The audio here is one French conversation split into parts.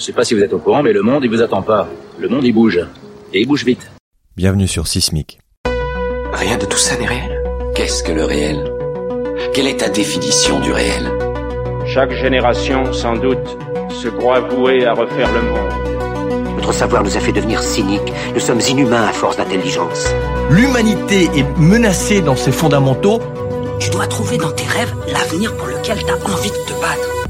Je ne sais pas si vous êtes au courant, mais le monde, il vous attend pas. Le monde, il bouge. Et il bouge vite. Bienvenue sur Sismic. Rien de tout ça n'est réel. Qu'est-ce que le réel ? Quelle est ta définition du réel ? Chaque génération, sans doute, se croit vouée à refaire le monde. Notre savoir nous a fait devenir cyniques. Nous sommes inhumains à force d'intelligence. L'humanité est menacée dans ses fondamentaux. Tu dois trouver dans tes rêves l'avenir pour lequel tu as envie de te battre.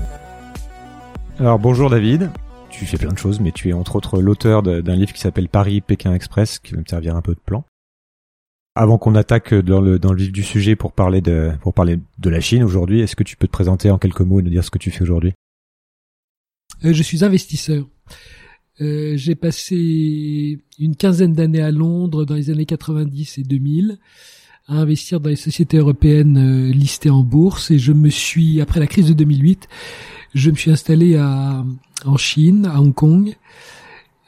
Alors bonjour David. Tu fais plein de choses, mais tu es entre autres l'auteur d'un livre qui s'appelle Paris, Pékin Express, qui va me servir un peu de plan. Avant qu'on attaque dans le vif du sujet pour parler de la Chine aujourd'hui, est-ce que tu peux te présenter en quelques mots et nous dire ce que tu fais aujourd'hui ? Je suis investisseur. J'ai passé une quinzaine d'années à Londres dans les années 90 et 2000 à investir dans les sociétés européennes listées en bourse, et je me suis, après la crise de 2008, je me suis installé en Chine, à Hong Kong,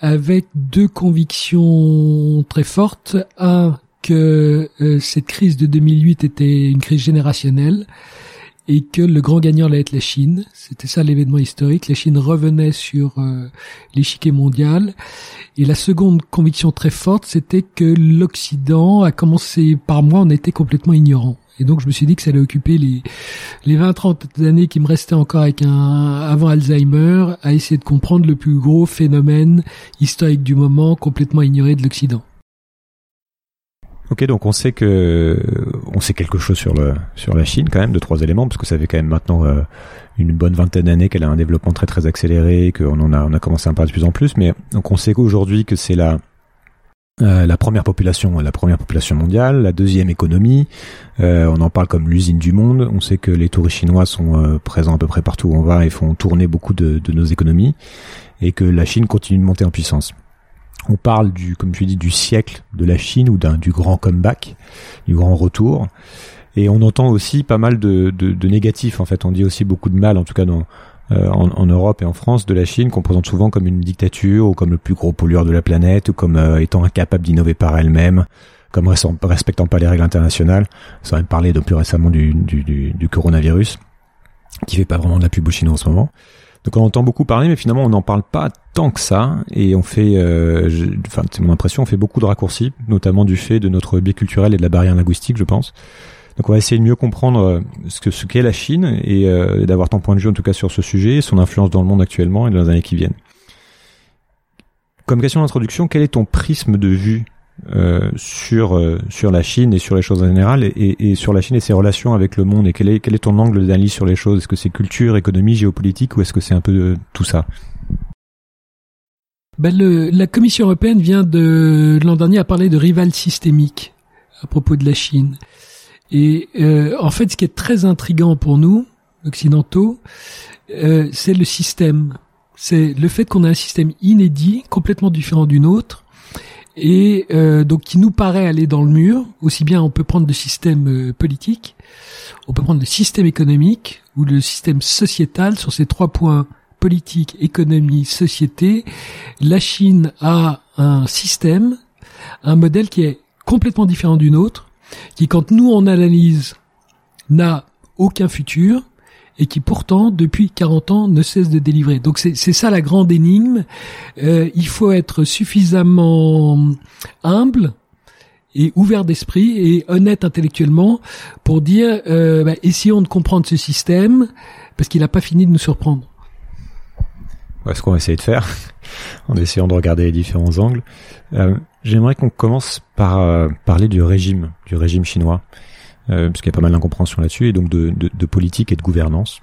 avec deux convictions très fortes. Un, que cette crise de 2008 était une crise générationnelle et que le grand gagnant allait être la Chine. C'était ça l'événement historique. La Chine revenait sur l'échiquier mondial. Et la seconde conviction très forte, c'était que l'Occident, à commencer par moi, on était complètement ignorant. Et donc je me suis dit que ça allait occuper les 20-30 années qui me restaient encore avant Alzheimer à essayer de comprendre le plus gros phénomène historique du moment, complètement ignoré de l'Occident. Ok, donc on sait quelque chose sur la Chine quand même, 2-3 éléments, parce que ça fait quand même maintenant une bonne vingtaine d'années qu'elle a un développement très très accéléré, et qu'on a commencé à en parler de plus en plus. Mais donc on sait qu'aujourd'hui que c'est la première population mondiale, la deuxième économie. On en parle comme l'usine du monde. On sait que les touristes chinois sont présents à peu près partout où on va et font tourner beaucoup de nos économies, et que la Chine continue de monter en puissance. On parle comme tu dis, du siècle de la Chine ou du grand comeback, du grand retour. Et on entend aussi pas mal de négatifs. En fait, on dit aussi beaucoup de mal, en tout cas en Europe et en France, de la Chine, qu'on présente souvent comme une dictature ou comme le plus gros pollueur de la planète ou comme étant incapable d'innover par elle-même, comme respectant pas les règles internationales. Sans même parler plus récemment du coronavirus, qui fait pas vraiment de la pub aux Chinois en ce moment. Donc on entend beaucoup parler, mais finalement on n'en parle pas tant que ça, et on fait, c'est mon impression, on fait beaucoup de raccourcis, notamment du fait de notre biais culturel et de la barrière linguistique, je pense. Donc on va essayer de mieux comprendre ce qu'est la Chine, et d'avoir ton point de vue en tout cas sur ce sujet, son influence dans le monde actuellement et dans les années qui viennent. Comme question d'introduction, quel est ton prisme de vue sur la Chine et sur les choses en général, et sur la Chine et ses relations avec le monde, et quel est ton angle d'analyse sur les choses? Est-ce que c'est culture, économie, géopolitique, ou est-ce que c'est un peu tout ça? La Commission européenne vient de l'an dernier à parler de rival systémique à propos de la Chine, et en fait ce qui est très intriguant pour nous occidentaux, c'est le système, c'est le fait qu'on a un système inédit, complètement différent du nôtre, et donc qui nous paraît aller dans le mur. Aussi bien on peut prendre le système politique, on peut prendre le système économique ou le système sociétal. Sur ces trois points, politique, économie, société, la Chine a un système, un modèle qui est complètement différent du nôtre, qui quand nous on analyse n'a aucun futur, et qui pourtant, depuis 40 ans, ne cesse de délivrer. Donc c'est ça la grande énigme. Il faut être suffisamment humble et ouvert d'esprit et honnête intellectuellement pour dire essayons de comprendre ce système, parce qu'il n'a pas fini de nous surprendre. Ouais, ce qu'on va essayer de faire, en essayant de regarder les différents angles. J'aimerais qu'on commence par parler du régime chinois. Parce qu'il y a pas mal d'incompréhension là-dessus, et donc de politique et de gouvernance.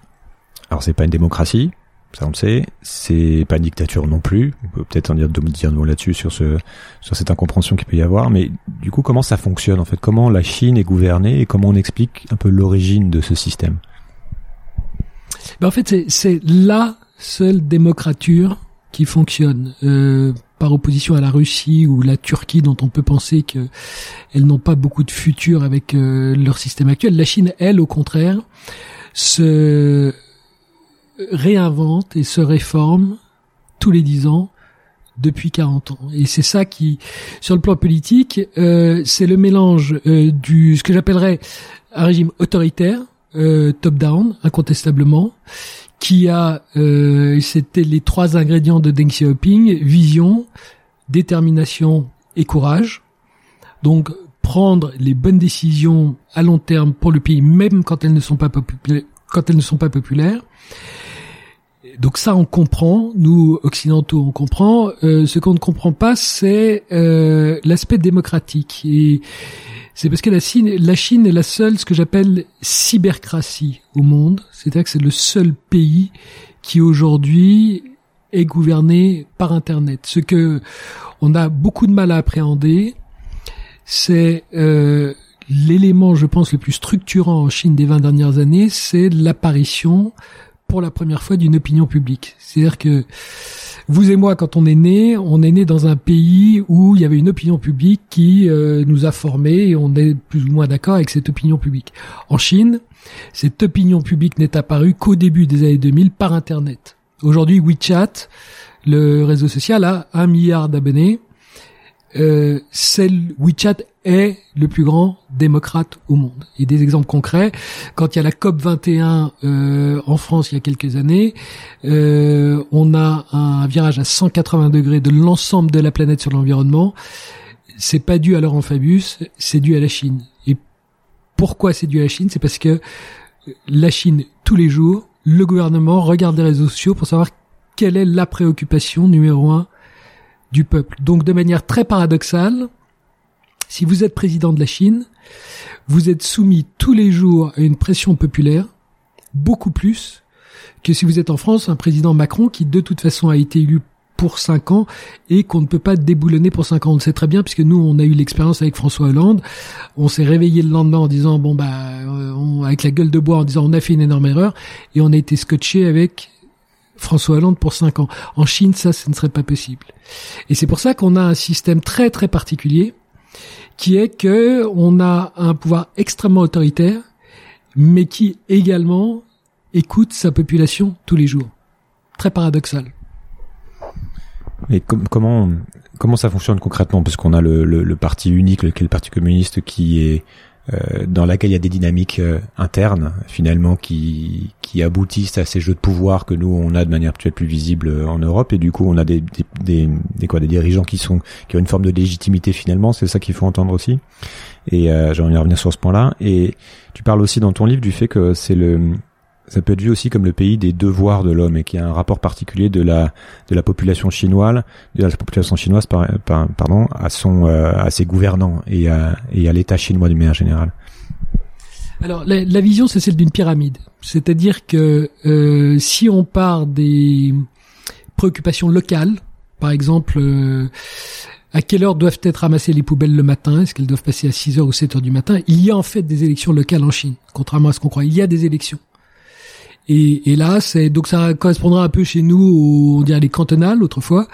Alors c'est pas une démocratie, ça on le sait, c'est pas une dictature non plus, on peut peut-être en dire deux mots là-dessus sur cette incompréhension qu'il peut y avoir, mais du coup comment ça fonctionne en fait, comment la Chine est gouvernée et comment on explique un peu l'origine de ce système? En fait c'est la seule démocrature qui fonctionne, par opposition à la Russie ou la Turquie, dont on peut penser qu'elles n'ont pas beaucoup de futur avec leur système actuel. La Chine, elle, au contraire, se réinvente et se réforme tous les 10 ans depuis 40 ans. Et c'est ça qui, sur le plan politique, c'est le mélange du ce que j'appellerais un régime autoritaire, top-down, incontestablement, qui a, c'était les trois ingrédients de Deng Xiaoping, vision, détermination et courage. Donc, prendre les bonnes décisions à long terme pour le pays, même quand elles ne sont pas populaires, Donc ça, on comprend, nous, occidentaux, on comprend. Ce qu'on ne comprend pas, c'est l'aspect démocratique. Et c'est parce que la Chine est la seule, ce que j'appelle, cybercratie au monde. C'est-à-dire que c'est le seul pays qui, aujourd'hui, est gouverné par Internet. Ce que on a beaucoup de mal à appréhender, c'est l'élément, je pense, le plus structurant en Chine des 20 dernières années, c'est l'apparition pour la première fois d'une opinion publique. C'est-à-dire que vous et moi, quand on est né dans un pays où il y avait une opinion publique qui nous a formés et on est plus ou moins d'accord avec cette opinion publique. En Chine, cette opinion publique n'est apparue qu'au début des années 2000 par Internet. Aujourd'hui, WeChat, le réseau social, a 1 milliard d'abonnés. WeChat est le plus grand démocrate au monde. Et des exemples concrets, quand il y a la COP 21 en France il y a quelques années, on a un virage à 180 degrés de l'ensemble de la planète sur l'environnement. C'est pas dû à Laurent Fabius, c'est dû à la Chine. Et pourquoi c'est dû à la Chine? C'est parce que la Chine, tous les jours, le gouvernement regarde les réseaux sociaux pour savoir quelle est la préoccupation numéro 1 du peuple. Donc, de manière très paradoxale, si vous êtes président de la Chine, vous êtes soumis tous les jours à une pression populaire, beaucoup plus que si vous êtes en France, un président Macron qui, de toute façon, a été élu pour 5 ans et qu'on ne peut pas déboulonner pour 5 ans. On le sait très bien, puisque nous, on a eu l'expérience avec François Hollande. On s'est réveillé le lendemain en disant, avec la gueule de bois, en disant, on a fait une énorme erreur, et on a été scotché avec François Hollande pour 5 ans. En Chine, ça, ce ne serait pas possible. Et c'est pour ça qu'on a un système très, très particulier, qui est que on a un pouvoir extrêmement autoritaire, mais qui également écoute sa population tous les jours. Très paradoxal. Et comment ça fonctionne concrètement? Parce qu'on a le parti unique, qui est le parti communiste, qui est dans laquelle il y a des dynamiques internes, finalement, qui aboutissent à ces jeux de pouvoir que nous on a de manière peut-être plus visible en Europe, et du coup on a des dirigeants qui ont une forme de légitimité, finalement. C'est ça qu'il faut entendre aussi, et j'aimerais revenir sur ce point-là. Et tu parles aussi dans ton livre du fait que ça peut être vu aussi comme le pays des devoirs de l'homme, et qu'il y a un rapport particulier de la population chinoise, à à ses gouvernants et à l'État chinois d'une manière générale. Alors la vision, c'est celle d'une pyramide, c'est-à-dire que si on part des préoccupations locales, par exemple, à quelle heure doivent être ramassées les poubelles le matin? Est-ce qu'elles doivent passer à 6h ou 7h du matin? Il y a en fait des élections locales en Chine, contrairement à ce qu'on croit. Il y a des élections. Et là, donc ça correspondra un peu chez nous, on dirait les cantonales autrefois.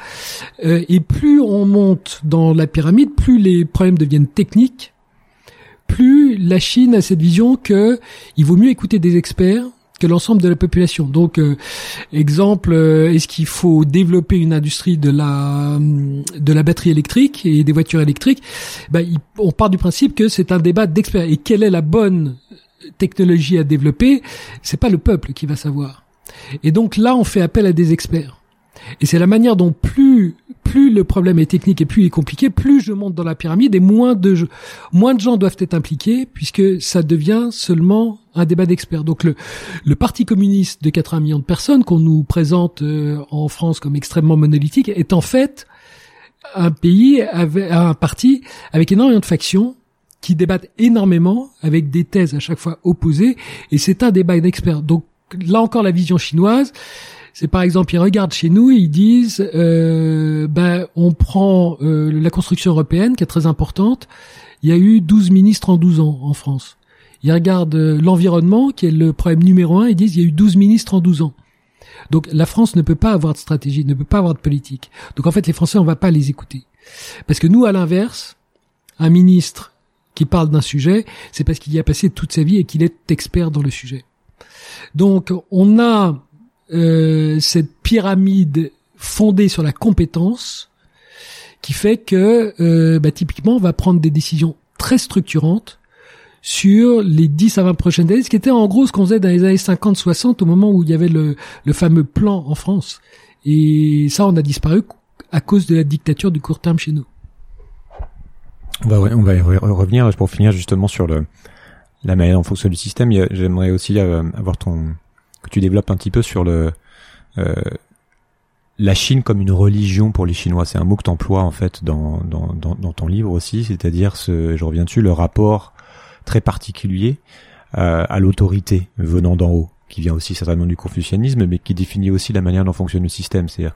Et plus on monte dans la pyramide, plus les problèmes deviennent techniques, plus la Chine a cette vision que il vaut mieux écouter des experts que l'ensemble de la population. Donc, exemple, est-ce qu'il faut développer une industrie de la batterie électrique et des voitures électriques? On part du principe que c'est un débat d'experts. Et quelle est la bonne technologie à développer, c'est pas le peuple qui va savoir. Et donc là, on fait appel à des experts. Et c'est la manière dont plus le problème est technique et plus il est compliqué, plus je monte dans la pyramide et moins de gens doivent être impliqués, puisque ça devient seulement un débat d'experts. Donc le parti communiste de 80 millions de personnes qu'on nous présente en France comme extrêmement monolithique est en fait un parti avec énormément de factions qui débattent énormément, avec des thèses à chaque fois opposées, et c'est un débat d'experts. Donc là encore, la vision chinoise, c'est par exemple, ils regardent chez nous et ils disent on prend la construction européenne qui est très importante, il y a eu 12 ministres en 12 ans en France. Ils regardent l'environnement qui est le problème numéro 1, ils disent il y a eu 12 ministres en 12 ans. Donc la France ne peut pas avoir de stratégie, ne peut pas avoir de politique. Donc en fait, les Français, on va pas les écouter. Parce que nous, à l'inverse, un ministre qui parle d'un sujet, c'est parce qu'il y a passé toute sa vie et qu'il est expert dans le sujet. Donc, on a cette pyramide fondée sur la compétence qui fait que, typiquement, on va prendre des décisions très structurantes sur les 10 à 20 prochaines années, ce qui était en gros ce qu'on faisait dans les années 50-60 au moment où il y avait le fameux plan en France. Et ça, on a disparu à cause de la dictature du court terme chez nous. On va revenir pour finir justement sur la manière dont fonctionne le système. J'aimerais aussi avoir que tu développes un petit peu sur la Chine comme une religion pour les Chinois. C'est un mot que t'emploies en fait dans ton livre aussi, c'est-à-dire je reviens dessus, le rapport très particulier à l'autorité venant d'en haut, qui vient aussi certainement du confucianisme, mais qui définit aussi la manière dont fonctionne le système. C'est-à-dire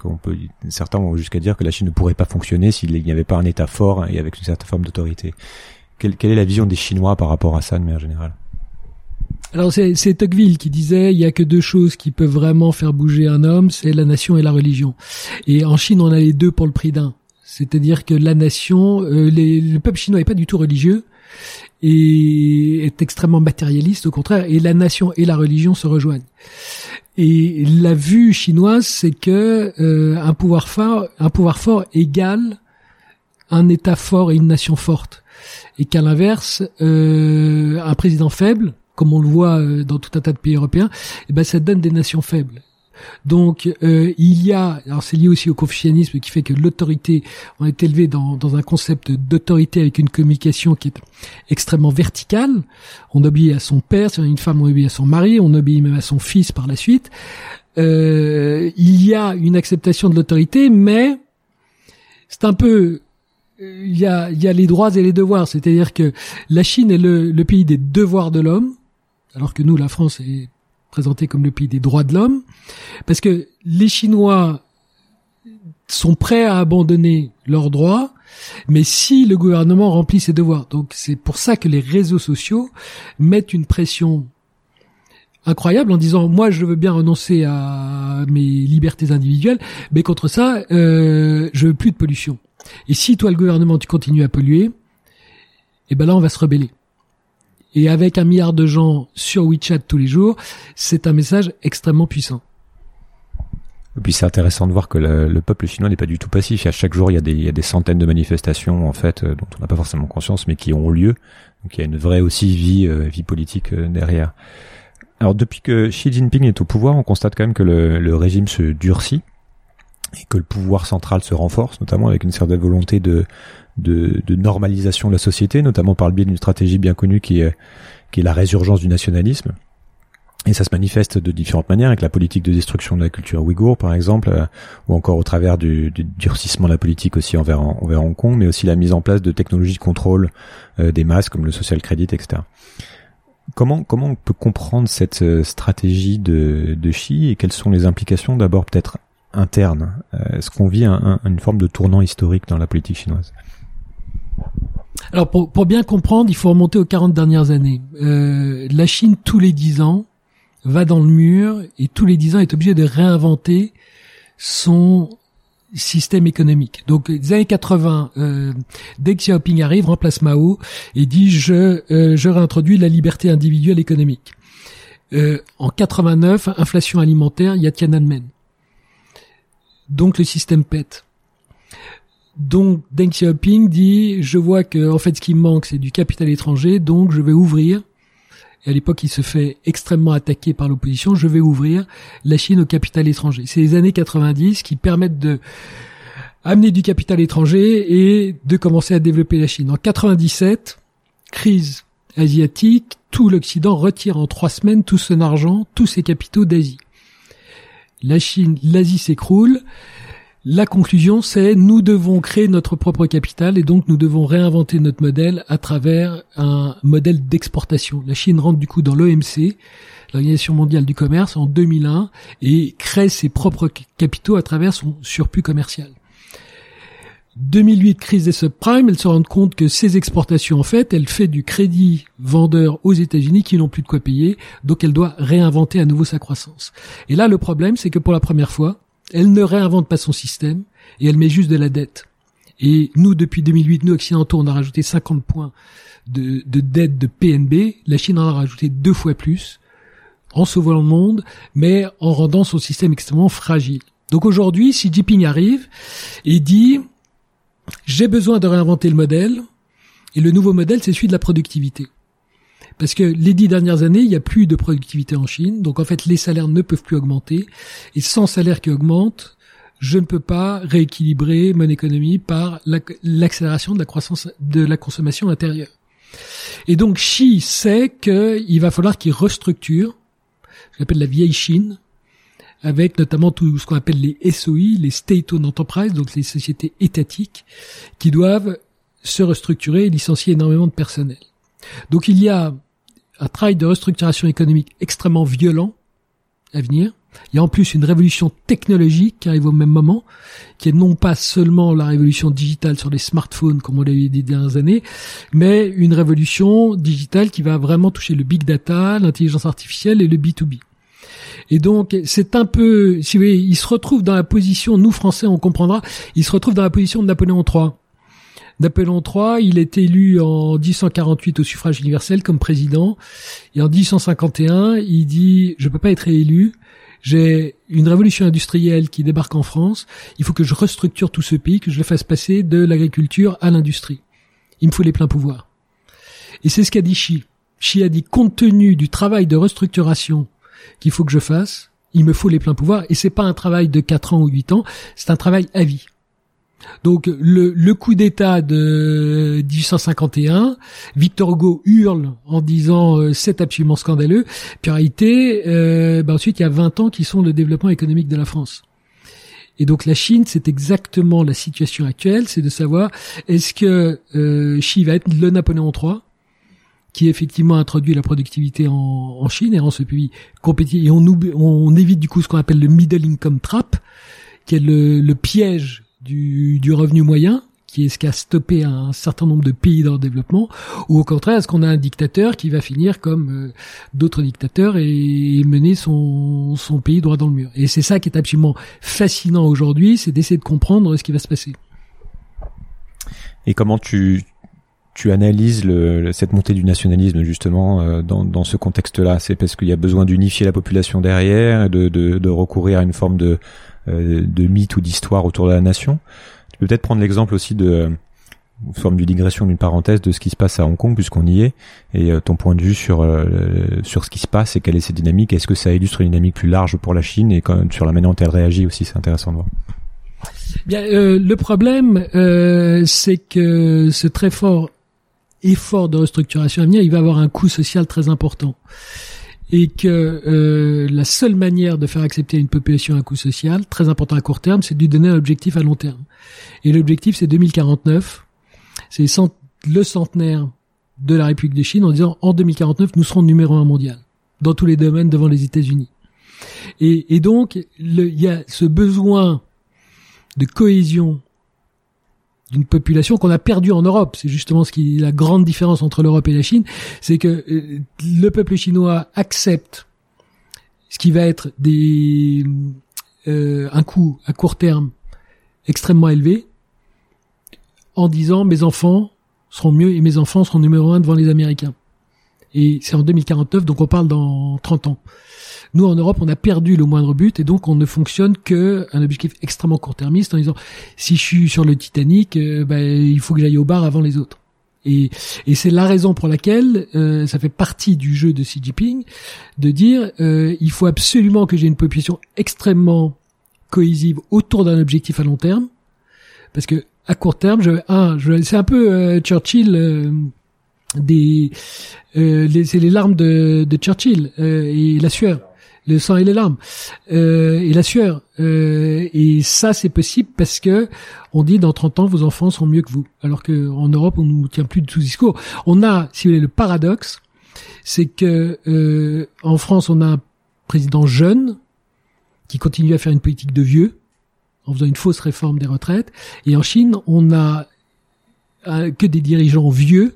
certains vont jusqu'à dire que la Chine ne pourrait pas fonctionner s'il n'y avait pas un État fort et avec une certaine forme d'autorité. Quelle est la vision des Chinois par rapport à ça de manière générale? Alors c'est Tocqueville qui disait il y a que deux choses qui peuvent vraiment faire bouger un homme, c'est la nation et la religion. Et en Chine, on a les deux pour le prix d'un. C'est-à-dire que la nation, le peuple chinois n'est pas du tout religieux et est extrêmement matérialiste au contraire, et la nation et la religion se rejoignent. Et la vue chinoise, c'est que un pouvoir fort égale un État fort et une nation forte, et qu'à l'inverse, un président faible, comme on le voit dans tout un tas de pays européens, eh ben ça donne des nations faibles. Donc c'est lié aussi au confucianisme qui fait que l'autorité, on est élevé dans un concept d'autorité avec une communication qui est extrêmement verticale. On obéit à son père, si on est une femme, on obéit à son mari, on obéit même à son fils par la suite. Il y a une acceptation de l'autorité, mais c'est un peu... Il y a les droits et les devoirs. C'est-à-dire que la Chine est le pays des devoirs de l'homme, alors que nous, la France, est présenté comme le pays des droits de l'homme, parce que les Chinois sont prêts à abandonner leurs droits, mais si le gouvernement remplit ses devoirs. Donc c'est pour ça que les réseaux sociaux mettent une pression incroyable en disant « moi je veux bien renoncer à mes libertés individuelles, mais contre ça, je veux plus de pollution ». Et si toi le gouvernement tu continues à polluer, eh ben là on va se rebeller. Et avec 1 milliard de gens sur WeChat tous les jours, c'est un message extrêmement puissant. Et puis c'est intéressant de voir que le peuple chinois n'est pas du tout passif. À chaque jour, il y a des centaines de manifestations en fait dont on n'a pas forcément conscience, mais qui ont lieu. Donc il y a une vraie aussi vie politique derrière. Alors depuis que Xi Jinping est au pouvoir, on constate quand même que le régime se durcit et que le pouvoir central se renforce, notamment avec une certaine volonté de normalisation de la société, notamment par le biais d'une stratégie bien connue qui est la résurgence du nationalisme. Et ça se manifeste de différentes manières, avec la politique de destruction de la culture ouïghour, par exemple, ou encore au travers du durcissement de la politique aussi envers Hong Kong, mais aussi la mise en place de technologies de contrôle des masses, comme le social credit, etc. Comment on peut comprendre cette stratégie de Xi, et quelles sont les implications d'abord peut-être interne? Est-ce qu'on vit une forme de tournant historique dans la politique chinoise? Alors pour bien comprendre, il faut remonter aux 40 dernières années. La Chine, tous les 10 ans, va dans le mur et tous les 10 ans est obligée de réinventer son système économique. Donc les années 80, dès que Xi Jinping arrive, remplace Mao et dit je réintroduis la liberté individuelle économique. En 89, inflation alimentaire, il y a Tiananmen. Donc le système pète. Donc Deng Xiaoping dit « je vois que en fait ce qui manque c'est du capital étranger, donc je vais ouvrir ». Et à l'époque il se fait extrêmement attaquer par l'opposition. Je vais ouvrir la Chine au capital étranger. C'est les années 90 qui permettent de amener du capital étranger et de commencer à développer la Chine. En 97, crise asiatique, tout l'Occident retire en 3 semaines tout son argent, tous ses capitaux d'Asie. La Chine, l'Asie s'écroule. La conclusion, c'est nous devons créer notre propre capital et donc nous devons réinventer notre modèle à travers un modèle d'exportation. La Chine rentre du coup dans l'OMC, l'Organisation mondiale du commerce, en 2001 et crée ses propres capitaux à travers son surplus commercial. 2008, crise des subprimes, elles se rendent compte que ces exportations, en fait, elle fait du crédit vendeur aux États-Unis qui n'ont plus de quoi payer, donc elle doit réinventer à nouveau sa croissance. Et là, le problème, c'est que pour la première fois, elle ne réinvente pas son système et elle met juste de la dette. Et nous, depuis 2008, nous, occidentaux, on a rajouté 50 points de dette de PNB. La Chine en a rajouté 2 fois plus en sauvant le monde, mais en rendant son système extrêmement fragile. Donc aujourd'hui, Xi Jinping arrive et dit... j'ai besoin de réinventer le modèle, et le nouveau modèle, c'est celui de la productivité. Parce que les 10 dernières années, il n'y a plus de productivité en Chine. Donc en fait, les salaires ne peuvent plus augmenter. Et sans salaire qui augmente, je ne peux pas rééquilibrer mon économie par l'accélération de la croissance de la consommation intérieure. Et donc Xi sait qu'il va falloir qu'il restructure ce qu'on appelle la vieille Chine, avec notamment tout ce qu'on appelle les SOI, les state-owned enterprises, donc les sociétés étatiques, qui doivent se restructurer et licencier énormément de personnel. Donc il y a un travail de restructuration économique extrêmement violent à venir. Il y a en plus une révolution technologique qui arrive au même moment, qui est non pas seulement la révolution digitale sur les smartphones comme on l'a eu des dernières années, mais une révolution digitale qui va vraiment toucher le big data, l'intelligence artificielle et le B2B. Et donc c'est un peu, si vous voulez, il se retrouve dans la position, nous Français on comprendra, il se retrouve dans la position de Napoléon III. Napoléon III, il est élu en 1848 au suffrage universel comme président, et en 1851, il dit « Je peux pas être élu, j'ai une révolution industrielle qui débarque en France, il faut que je restructure tout ce pays, que je le fasse passer de l'agriculture à l'industrie. Il me faut les pleins pouvoirs. » Et c'est ce qu'a dit Xi. Xi a dit « Compte tenu du travail de restructuration qu'il faut que je fasse, il me faut les pleins pouvoirs, et c'est pas un travail de 4 ans ou 8 ans, c'est un travail à vie. » Donc le coup d'État de 1851, Victor Hugo hurle en disant c'est absolument scandaleux. Puis en réalité, ensuite il y a 20 ans qui sont le développement économique de la France. Et donc la Chine, c'est exactement la situation actuelle, c'est de savoir est-ce que Xi va être le Napoléon III qui effectivement introduit la productivité en Chine et rend ce pays compétitif. Et on évite du coup ce qu'on appelle le middle income trap, qui est le piège du revenu moyen, qui est ce qui a stoppé un certain nombre de pays dans le développement, ou au contraire, est-ce qu'on a un dictateur qui va finir comme d'autres dictateurs et mener son pays droit dans le mur. Et c'est ça qui est absolument fascinant aujourd'hui, c'est d'essayer de comprendre ce qui va se passer. Et comment tu analyses cette montée du nationalisme justement dans ce contexte-là? C'est parce qu'il y a besoin d'unifier la population derrière, de recourir à une forme de mythes ou d'histoires autour de la nation. Tu peux peut-être prendre l'exemple aussi de, en forme d'une digression, d'une parenthèse, de ce qui se passe à Hong Kong, puisqu'on y est, et ton point de vue sur ce qui se passe et quelle est cette dynamique. Est-ce que ça illustre une dynamique plus large pour la Chine et quand même sur la manière dont elle réagit aussi, c'est intéressant de voir. Bien, le problème, c'est que ce très fort effort de restructuration à venir, il va avoir un coût social très important. Et que la seule manière de faire accepter à une population un coût social très important à court terme, c'est de lui donner un objectif à long terme. Et l'objectif, c'est 2049. C'est le centenaire de la République de Chine en disant en 2049, nous serons numéro 1 mondial dans tous les domaines devant les États-Unis. Et donc, il y a ce besoin de cohésion d'une population qu'on a perdue en Europe. C'est justement la grande différence entre l'Europe et la Chine, c'est que le peuple chinois accepte ce qui va être un coût à court terme extrêmement élevé, en disant mes enfants seront mieux et mes enfants seront numéro 1 devant les Américains. Et c'est en 2049, donc on parle dans 30 ans. Nous, en Europe, on a perdu le moindre but et donc on ne fonctionne qu'un objectif extrêmement court-termiste en disant « si je suis sur le Titanic, il faut que j'aille au bar avant les autres ». Et c'est la raison pour laquelle ça fait partie du jeu de Xi Jinping de dire « il faut absolument que j'ai une population extrêmement cohésive autour d'un objectif à long terme ». Parce que à court terme, c'est un peu Churchill... c'est les larmes de Churchill et la sueur, le sang et les larmes et la sueur, et ça c'est possible parce que on dit dans 30 ans vos enfants sont mieux que vous, alors que en Europe on nous tient plus de tout discours. On a, si vous voulez, le paradoxe, c'est que en France on a un président jeune qui continue à faire une politique de vieux en faisant une fausse réforme des retraites, et en Chine on a que des dirigeants vieux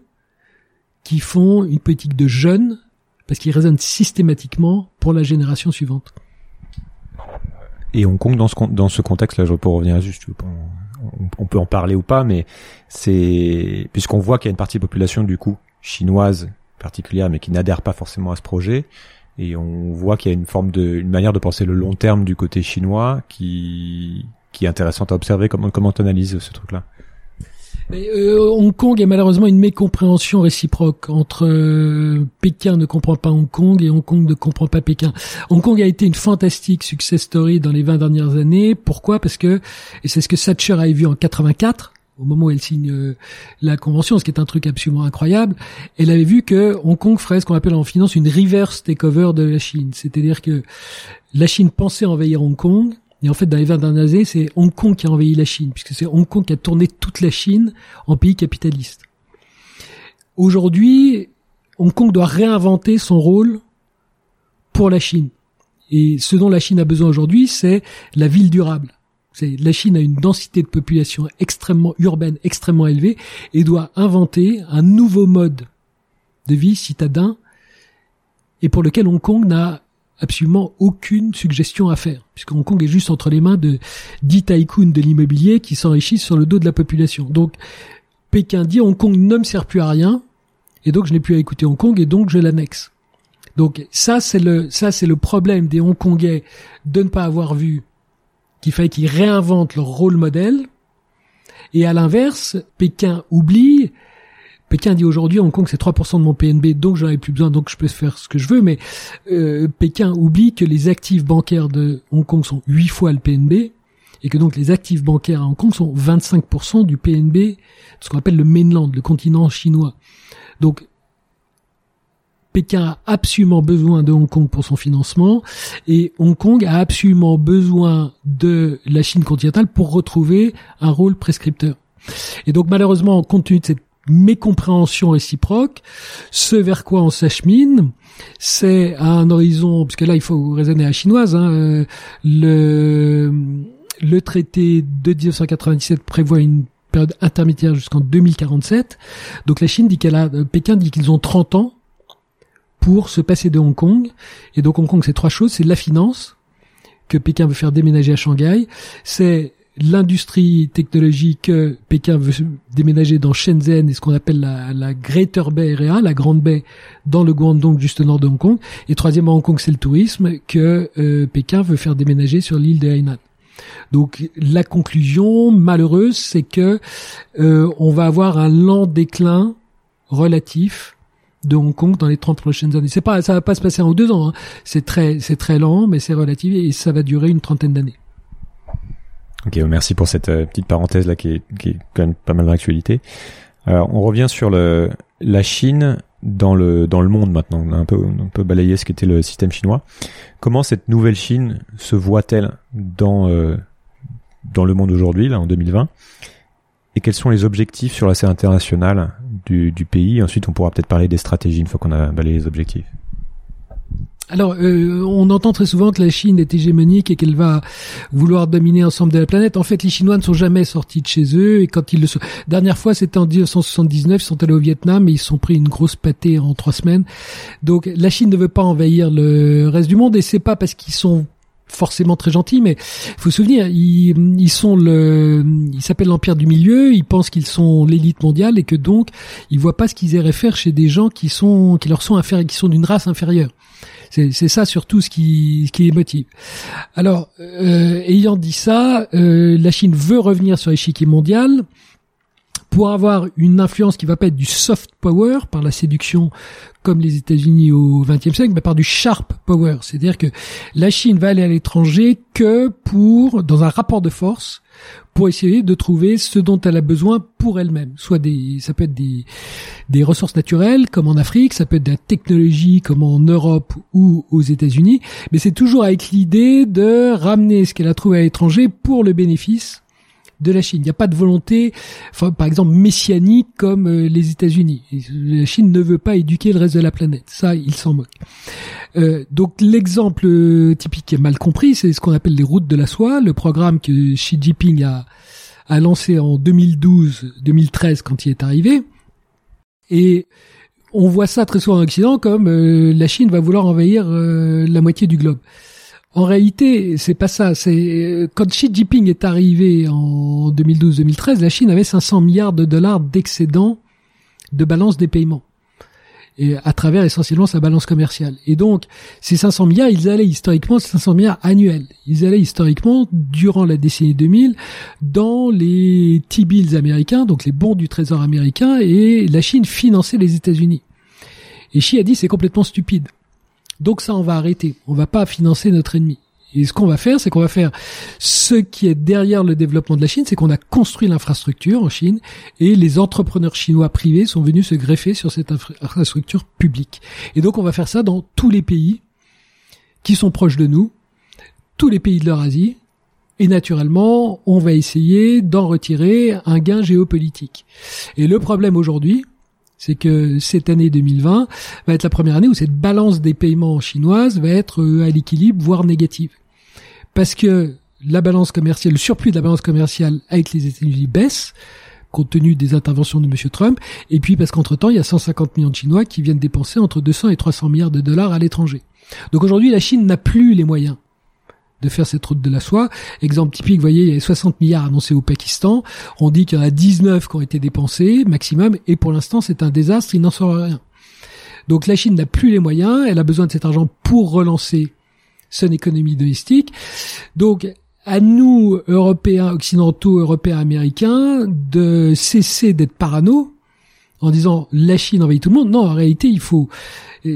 qui font une politique de jeunes parce qu'ils raisonnent systématiquement pour la génération suivante. Et Hong Kong, dans ce contexte-là, pour revenir juste, on peut en parler ou pas, mais c'est puisqu'on voit qu'il y a une partie de la population du coup chinoise particulière, mais qui n'adhère pas forcément à ce projet, et on voit qu'il y a une manière de penser le long terme du côté chinois qui est intéressante à observer. Comment tu analyses ce truc-là ? Mais Hong Kong est malheureusement une mécompréhension réciproque entre Pékin ne comprend pas Hong Kong et Hong Kong ne comprend pas Pékin. Hong Kong a été une fantastique success story dans les 20 dernières années. Pourquoi ? Parce que, et c'est ce que Thatcher avait vu en 84, au moment où elle signe la convention, ce qui est un truc absolument incroyable, elle avait vu que Hong Kong ferait ce qu'on appelle en finance une reverse takeover de la Chine. C'est-à-dire que la Chine pensait envahir Hong Kong, et en fait, dans les 20 dernières années, c'est Hong Kong qui a envahi la Chine, puisque c'est Hong Kong qui a tourné toute la Chine en pays capitaliste. Aujourd'hui, Hong Kong doit réinventer son rôle pour la Chine. Et ce dont la Chine a besoin aujourd'hui, c'est la ville durable. La Chine a une densité de population extrêmement urbaine, extrêmement élevée, et doit inventer un nouveau mode de vie citadin, et pour lequel Hong Kong n'a absolument aucune suggestion à faire, puisque Hong Kong est juste entre les mains de 10 tycoons de l'immobilier qui s'enrichissent sur le dos de la population. Donc Pékin dit Hong Kong ne me sert plus à rien, et donc je n'ai plus à écouter Hong Kong, et donc je l'annexe. Donc ça c'est le problème des Hongkongais de ne pas avoir vu qu'il fallait qu'ils réinventent leur rôle modèle. Et à l'inverse, Pékin oublie. Pékin dit aujourd'hui, Hong Kong, c'est 3% de mon PNB, donc j'en ai plus besoin, donc je peux faire ce que je veux. Mais Pékin oublie que les actifs bancaires de Hong Kong sont 8 fois le PNB, et que donc les actifs bancaires à Hong Kong sont 25% du PNB, de ce qu'on appelle le mainland, le continent chinois. Donc Pékin a absolument besoin de Hong Kong pour son financement, et Hong Kong a absolument besoin de la Chine continentale pour retrouver un rôle prescripteur. Et donc malheureusement, compte tenu de cette mécompréhension réciproque, ce vers quoi on s'achemine, c'est à un horizon, parce que là il faut raisonner à la chinoise, hein, le traité de 1997 prévoit une période intermédiaire jusqu'en 2047, donc la Chine dit Pékin dit qu'ils ont 30 ans pour se passer de Hong Kong. Et donc Hong Kong, c'est 3 choses. C'est la finance, que Pékin veut faire déménager à Shanghai. C'est l'industrie technologique que Pékin veut déménager dans Shenzhen, et ce qu'on appelle la Greater Bay Area, la Grande Baie, dans le Guangdong, juste au nord de Hong Kong. Et troisièmement, Hong Kong, c'est le tourisme, que Pékin veut faire déménager sur l'île de Hainan. Donc la conclusion malheureuse, c'est que on va avoir un lent déclin relatif de Hong Kong dans les 30 prochaines années. Ça va pas se passer en 2 ans, hein. C'est très lent, mais c'est relatif, et ça va durer une trentaine d'années. Ok, merci pour cette petite parenthèse là qui est quand même pas mal d'actualité. Alors, on revient sur la Chine dans le monde maintenant. On a un peu balayé ce qu'était le système chinois. Comment cette nouvelle Chine se voit-elle dans le monde aujourd'hui, là, en 2020? Et quels sont les objectifs sur la scène internationale du pays? Ensuite, on pourra peut-être parler des stratégies une fois qu'on a balayé les objectifs. Alors, on entend très souvent que la Chine est hégémonique et qu'elle va vouloir dominer l'ensemble de la planète. En fait, les Chinois ne sont jamais sortis de chez eux, et quand ils le sont... Dernière fois, c'était en 1979, ils sont allés au Vietnam et ils se sont pris une grosse pâtée en 3 semaines. Donc, la Chine ne veut pas envahir le reste du monde, et c'est pas parce qu'ils sont forcément très gentils, mais faut se souvenir, ils s'appellent l'Empire du Milieu, ils pensent qu'ils sont l'élite mondiale, et que donc ils voient pas ce qu'ils iraient faire chez des gens qui leur sont inférieurs, qui sont d'une race inférieure. C'est ça surtout ce qui les motive. Alors, ayant dit ça, la Chine veut revenir sur l'échiquier mondial pour avoir une influence qui va pas être du soft power par la séduction comme les États-Unis au XXe siècle, mais par du sharp power. C'est-à-dire que la Chine va aller à l'étranger que dans un rapport de force, pour essayer de trouver ce dont elle a besoin pour elle-même. Soit ça peut être des ressources naturelles, comme en Afrique, ça peut être de la technologie, comme en Europe ou aux États-Unis, mais c'est toujours avec l'idée de ramener ce qu'elle a trouvé à l'étranger pour le bénéfice de la Chine. Il n'y a pas de volonté, par exemple, messianique comme les États-Unis. La Chine ne veut pas éduquer le reste de la planète. Ça, ils s'en moquent. Donc, l'exemple typique est mal compris, c'est ce qu'on appelle les routes de la soie, le programme que Xi Jinping a lancé en 2012-2013 quand il est arrivé. Et on voit ça très souvent en Occident comme la Chine va vouloir envahir la moitié du globe. En réalité, c'est pas ça. C'est quand Xi Jinping est arrivé en 2012-2013, la Chine avait 500 milliards de dollars d'excédent de balance des paiements. et à travers essentiellement sa balance commerciale. Et donc, ces 500 milliards, ils allaient historiquement, ces 500 milliards annuels, ils allaient historiquement, durant la décennie 2000, dans les T-bills américains, donc les bons du trésor américain, et la Chine finançait les États-Unis. Et Xi a dit, c'est complètement stupide. Donc ça, on va arrêter. On va pas financer notre ennemi. Et ce qu'on va faire, c'est qu'on va faire ce qui est derrière le développement de la Chine, c'est qu'on a construit l'infrastructure en Chine et les entrepreneurs chinois privés sont venus se greffer sur cette infrastructure publique. Et donc on va faire ça dans tous les pays qui sont proches de nous, tous les pays de l'Eurasie, et naturellement, on va essayer d'en retirer un gain géopolitique. Et le problème aujourd'hui, c'est que cette année 2020 va être la première année où cette balance des paiements chinoise va être à l'équilibre, voire négative. Parce que la balance commerciale, le surplus de la balance commerciale avec les États-Unis baisse, compte tenu des interventions de M. Trump, et puis parce qu'entre-temps, il y a 150 millions de Chinois qui viennent dépenser entre 200 et 300 milliards de dollars à l'étranger. Donc aujourd'hui, la Chine n'a plus les moyens de faire cette route de la soie. Exemple typique, vous voyez, il y a 60 milliards annoncés au Pakistan, on dit qu'il y en a 19 qui ont été dépensés, maximum, et pour l'instant, c'est un désastre, il n'en sort rien. Donc la Chine n'a plus les moyens, elle a besoin de cet argent pour relancer son économie domestique. Donc, à nous, Européens, Occidentaux, Européens, Américains, de cesser d'être parano en disant la Chine envahit tout le monde. Non, en réalité, il faut...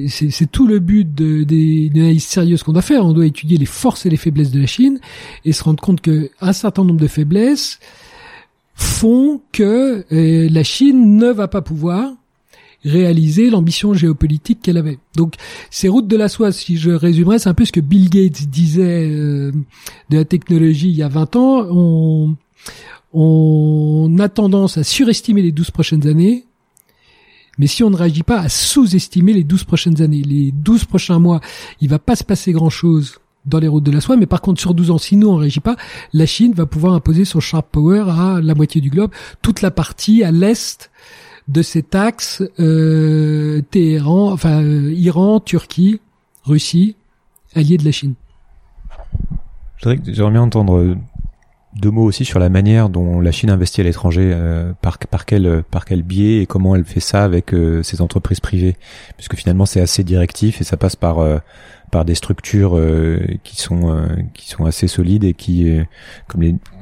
C'est tout le but d'une analyse sérieuse qu'on doit faire. On doit étudier les forces et les faiblesses de la Chine et se rendre compte qu'un certain nombre de faiblesses font que la Chine ne va pas pouvoir réaliser l'ambition géopolitique qu'elle avait. Donc, ces routes de la soie, si je résumerais, c'est un peu ce que Bill Gates disait de la technologie il y a 20 ans. On a tendance à surestimer les 12 prochaines années, mais si on ne réagit pas, à sous-estimer les 12 prochaines années. Les 12 prochains mois, il va pas se passer grand-chose dans les routes de la soie, mais par contre, sur 12 ans, si nous, on ne réagit pas, la Chine va pouvoir imposer son sharp power à la moitié du globe, toute la partie à l'est de cet axe, Téhéran, enfin, Iran, Turquie, Russie, alliés de la Chine. J'aimerais bien entendre deux mots aussi sur la manière dont la Chine investit à l'étranger, par quel biais et comment elle fait ça avec ses entreprises privées, puisque finalement c'est assez directif et ça passe par des structures qui sont assez solides et qui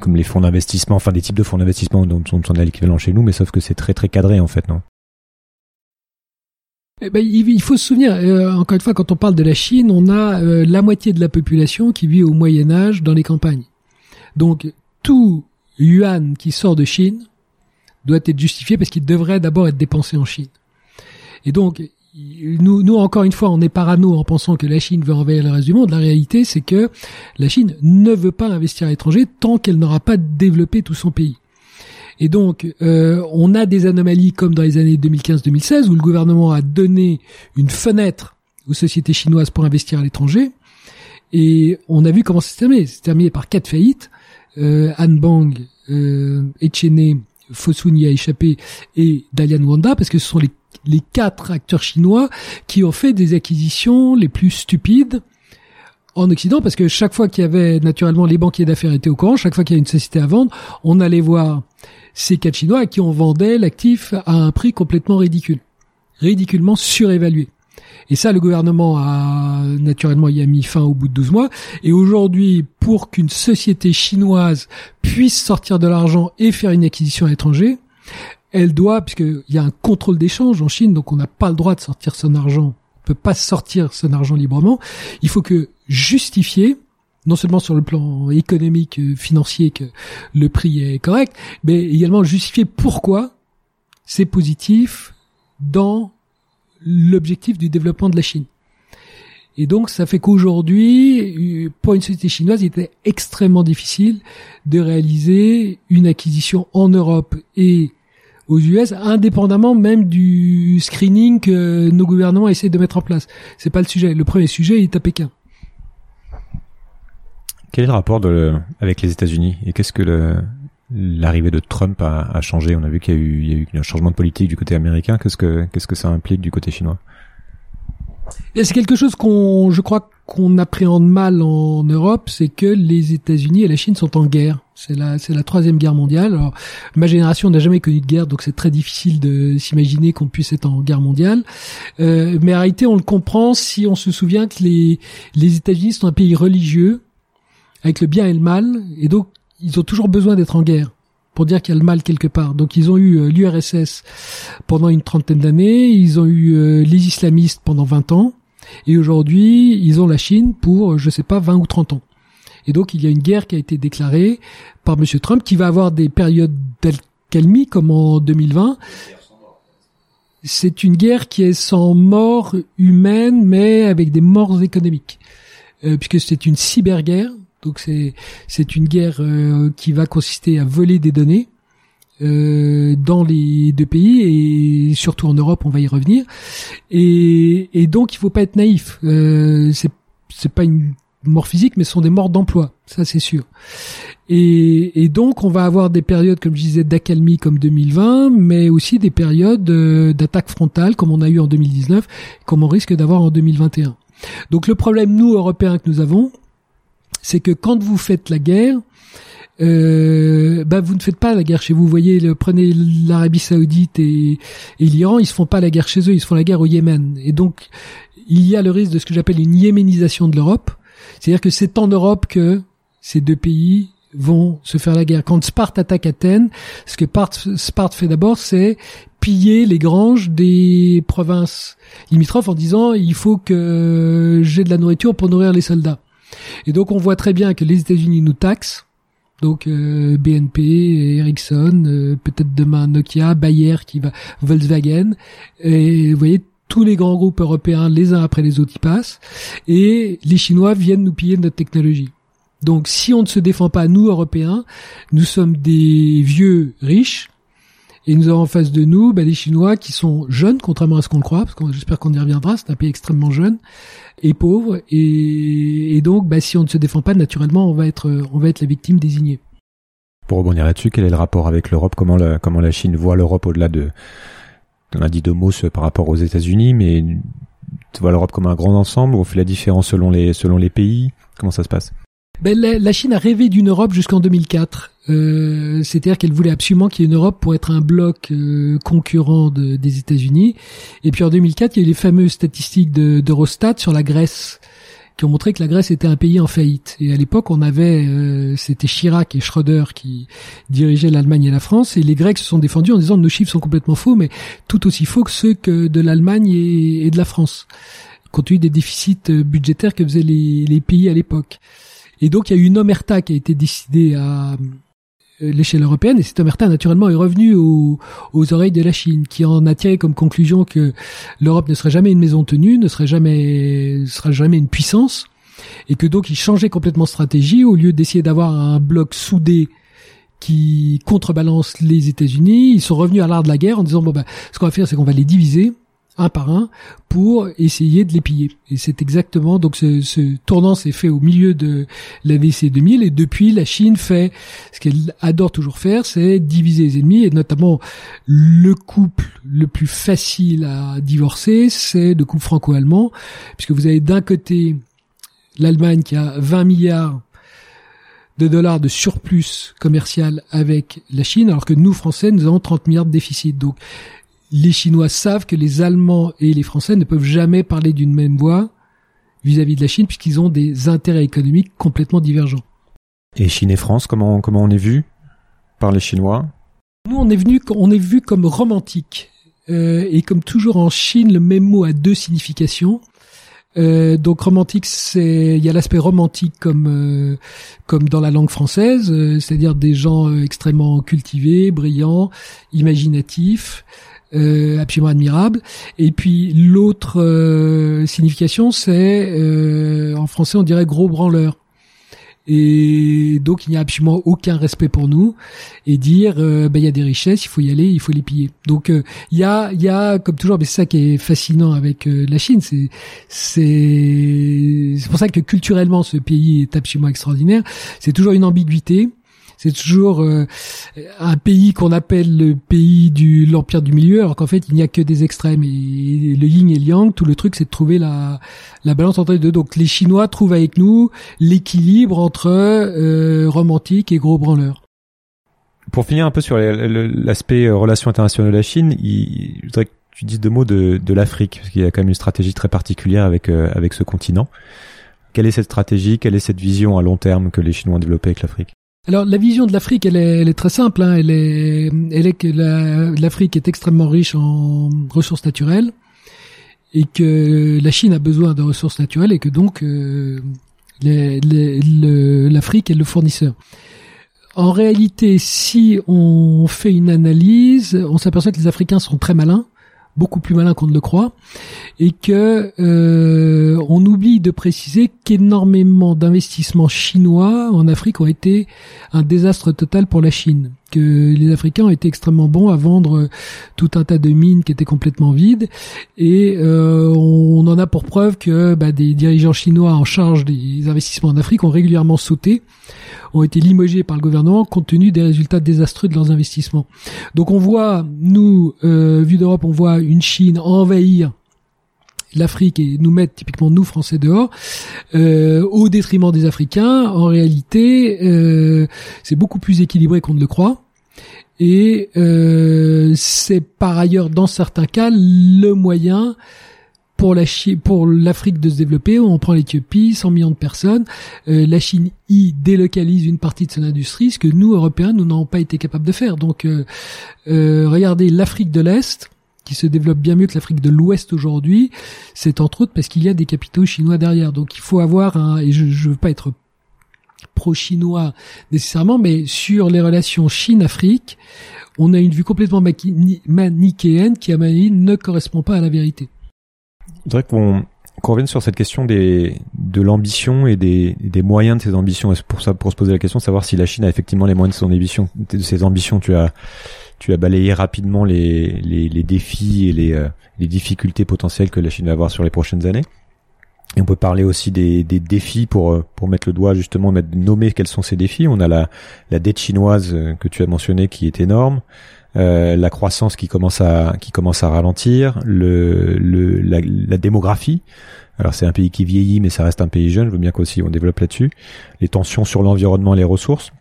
comme les fonds d'investissement, enfin des types de fonds d'investissement dont on a l'équivalent chez nous, mais sauf que c'est très très cadré en fait, non? Eh ben, il faut se souvenir, encore une fois, quand on parle de la Chine, on a la moitié de la population qui vit au Moyen Âge dans les campagnes. Donc, tout yuan qui sort de Chine doit être justifié parce qu'il devrait d'abord être dépensé en Chine. Et donc, nous, encore une fois, on est parano en pensant que la Chine veut envahir le reste du monde. La réalité, c'est que la Chine ne veut pas investir à l'étranger tant qu'elle n'aura pas développé tout son pays. Et donc, on a des anomalies comme dans les années 2015-2016 où le gouvernement a donné une fenêtre aux sociétés chinoises pour investir à l'étranger. Et on a vu comment ça s'est terminé. C'est terminé par 4 faillites. Han Bang, Etchené, Fosun y a échappé et Dalian Wanda, parce que ce sont les 4 acteurs chinois qui ont fait des acquisitions les plus stupides en Occident, parce que chaque fois qu'il y avait, naturellement, les banquiers d'affaires étaient au courant, chaque fois qu'il y avait une société à vendre, on allait voir ces 4 Chinois à qui on vendait l'actif à un prix complètement ridicule, ridiculement surévalué. Et ça, le gouvernement a naturellement y a mis fin au bout de 12 mois. Et aujourd'hui, pour qu'une société chinoise puisse sortir de l'argent et faire une acquisition à l'étranger, elle doit, puisqu'il y a un contrôle d'échange en Chine, donc on n'a pas le droit de sortir son argent, on peut pas sortir son argent librement, il faut que justifier, non seulement sur le plan économique, financier, que le prix est correct, mais également justifier pourquoi c'est positif dans l'objectif du développement de la Chine. Et donc, ça fait qu'aujourd'hui, pour une société chinoise, il était extrêmement difficile de réaliser une acquisition en Europe et aux US, indépendamment même du screening que nos gouvernements essaient de mettre en place. C'est pas le sujet. Le premier sujet est à Pékin. Quel est le rapport avec les États-Unis et qu'est-ce que l'arrivée de Trump a changé? On a vu qu'il y a eu un changement de politique du côté américain. Qu'est-ce que ça implique du côté chinois? Et c'est quelque chose je crois, qu'on appréhende mal en Europe, c'est que les États-Unis et la Chine sont en guerre. C'est la troisième guerre mondiale. Alors, ma génération n'a jamais connu de guerre, donc c'est très difficile de s'imaginer qu'on puisse être en guerre mondiale. Mais en réalité, on le comprend si on se souvient que les États-Unis sont un pays religieux, avec le bien et le mal, et donc ils ont toujours besoin d'être en guerre pour dire qu'il y a le mal quelque part. Donc ils ont eu l'URSS pendant une trentaine d'années, ils ont eu les islamistes pendant 20 ans, et aujourd'hui, ils ont la Chine pour, 20 ou 30 ans. Et donc, il y a une guerre qui a été déclarée par Monsieur Trump, qui va avoir des périodes d'accalmie, comme en 2020. C'est une guerre qui est sans mort humaine, mais avec des morts économiques. Puisque c'est une cyberguerre. Donc, c'est une guerre qui va consister à voler des données dans les deux pays, et surtout en Europe, on va y revenir. Et donc, il faut pas être naïf. C'est pas une morts physiques, mais ce sont des morts d'emploi, ça c'est sûr. Et donc on va avoir des périodes, comme je disais, d'accalmie comme 2020, mais aussi des périodes d'attaque frontale comme on a eu en 2019, comme on risque d'avoir en 2021. Donc le problème, nous, Européens, que nous avons, c'est que quand vous faites la guerre, vous ne faites pas la guerre chez vous. Vous voyez, prenez l'Arabie Saoudite et l'Iran, ils se font pas la guerre chez eux, ils se font la guerre au Yémen. Et donc, il y a le risque de ce que j'appelle une yéménisation de l'Europe. C'est-à-dire que c'est en Europe que ces deux pays vont se faire la guerre. Quand Sparte attaque Athènes, ce que Sparte fait d'abord, c'est piller les granges des provinces limitrophes en disant « il faut que j'ai de la nourriture pour nourrir les soldats ». Et donc on voit très bien que les États-Unis nous taxent, donc BNP, Ericsson, peut-être demain Nokia, Bayer, qui va Volkswagen, et vous voyez, tous les grands groupes européens, les uns après les autres, y passent, et les Chinois viennent nous piller notre technologie. Donc, si on ne se défend pas, nous, Européens, nous sommes des vieux riches, et nous avons en face de nous des Chinois qui sont jeunes, contrairement à ce qu'on le croit, parce que j'espère qu'on y reviendra, c'est un pays extrêmement jeune et pauvre, et donc, si on ne se défend pas, naturellement, on va être la victime désignée. Pour rebondir là-dessus, quel est le rapport avec l'Europe ? Comment la Chine voit l'Europe au-delà de... On a dit deux mots par rapport aux États-Unis, mais tu vois l'Europe comme un grand ensemble, on fait la différence selon les pays. Comment ça se passe ? La Chine a rêvé d'une Europe jusqu'en 2004. C'est-à-dire qu'elle voulait absolument qu'il y ait une Europe pour être un bloc concurrent des États-Unis. Et puis en 2004, il y a eu les fameuses statistiques d'Eurostat sur la Grèce, qui ont montré que la Grèce était un pays en faillite. Et à l'époque, on avait, c'était Chirac et Schröder qui dirigeaient l'Allemagne et la France, et les Grecs se sont défendus en disant « nos chiffres sont complètement faux, mais tout aussi faux que ceux que de l'Allemagne et de la France », compte tenu des déficits budgétaires que faisaient les pays à l'époque. Et donc, il y a eu une omerta qui a été décidée à l'échelle européenne, et cette omerta, naturellement, est revenue aux oreilles de la Chine, qui en a tiré comme conclusion que l'Europe ne serait jamais une maison tenue, ne sera jamais une puissance, et que donc ils changeaient complètement de stratégie. Au lieu d'essayer d'avoir un bloc soudé qui contrebalance les États-Unis, ils sont revenus à l'art de la guerre en disant ce qu'on va faire, c'est qu'on va les diviser un par un pour essayer de les piller. Et c'est exactement, donc ce tournant s'est fait au milieu de la décennie 2000, et depuis la Chine fait ce qu'elle adore toujours faire, c'est diviser les ennemis, et notamment le couple le plus facile à divorcer, c'est le couple franco-allemand, puisque vous avez d'un côté l'Allemagne qui a 20 milliards de dollars de surplus commercial avec la Chine, alors que nous, Français, nous avons 30 milliards de déficit. Donc, les Chinois savent que les Allemands et les Français ne peuvent jamais parler d'une même voix vis-à-vis de la Chine, puisqu'ils ont des intérêts économiques complètement divergents. Et Chine et France, comment on est vu par les Chinois ? Nous, on est vu comme romantique. Et comme toujours en Chine, le même mot a deux significations. Donc romantique, il y a l'aspect romantique comme dans la langue française, c'est-à-dire des gens extrêmement cultivés, brillants, imaginatifs, absolument admirable. Et puis l'autre signification, c'est en français on dirait gros branleur. Et donc il n'y a absolument aucun respect pour nous, et dire il y a des richesses, il faut y aller, il faut les piller. Donc il y a comme toujours, mais c'est ça qui est fascinant avec la Chine, c'est pour ça que culturellement ce pays est absolument extraordinaire. C'est toujours une ambiguïté. c'est toujours un pays qu'on appelle le pays de l'empire du milieu, alors qu'en fait il n'y a que des extrêmes, et le yin et le yang, tout le truc c'est de trouver la balance entre les deux. Donc les Chinois trouvent avec nous l'équilibre entre romantiques et gros branleurs. Pour finir un peu sur l'aspect relations internationales de la Chine, je voudrais que tu dises deux mots de l'Afrique, parce qu'il y a quand même une stratégie très particulière avec ce continent. Quelle est cette stratégie, quelle est cette vision à long terme que les Chinois ont développée avec l'Afrique? Alors la vision de l'Afrique, elle est très simple. Hein. Elle est que l'Afrique est extrêmement riche en ressources naturelles et que la Chine a besoin de ressources naturelles et que donc l'Afrique est le fournisseur. En réalité, si on fait une analyse, on s'aperçoit que les Africains sont très malins, beaucoup plus malins qu'on ne le croit, et que on oublie de préciser qu'énormément d'investissements chinois en Afrique ont été un désastre total pour la Chine, que les Africains ont été extrêmement bons à vendre tout un tas de mines qui étaient complètement vides, et on en a pour preuve que des dirigeants chinois en charge des investissements en Afrique ont régulièrement sauté, ont été limogés par le gouvernement compte tenu des résultats désastreux de leurs investissements. Donc on voit, nous, vu d'Europe, on voit une Chine envahir l'Afrique et nous mettre, typiquement nous Français, dehors, au détriment des Africains. En réalité, c'est beaucoup plus équilibré qu'on ne le croit. Et c'est par ailleurs, dans certains cas, le moyen pour l'Afrique de se développer. On prend l'Éthiopie, 100 millions de personnes. La Chine y délocalise une partie de son industrie, ce que nous, Européens, nous n'avons pas été capables de faire. Donc, regardez l'Afrique de l'Est, qui se développe bien mieux que l'Afrique de l'Ouest aujourd'hui, c'est entre autres parce qu'il y a des capitaux chinois derrière. Donc il faut avoir et je veux pas être pro-chinois nécessairement, mais sur les relations Chine-Afrique, on a une vue complètement manichéenne qui, à ma vie, ne correspond pas à la vérité. Je voudrais qu'on revienne sur cette question de l'ambition et des moyens de ces ambitions. Et pour ça, pour se poser la question de savoir si la Chine a effectivement les moyens de ses ambitions, tu as balayé rapidement les défis et les difficultés potentielles que la Chine va avoir sur les prochaines années. Et on peut parler aussi des défis pour mettre le doigt, justement, nommer quels sont ces défis. On a la dette chinoise que tu as mentionnée qui est énorme, la croissance qui commence à ralentir, la démographie. Alors c'est un pays qui vieillit, mais ça reste un pays jeune. Je veux bien qu'aussi on développe là-dessus. Les tensions sur l'environnement et les ressources,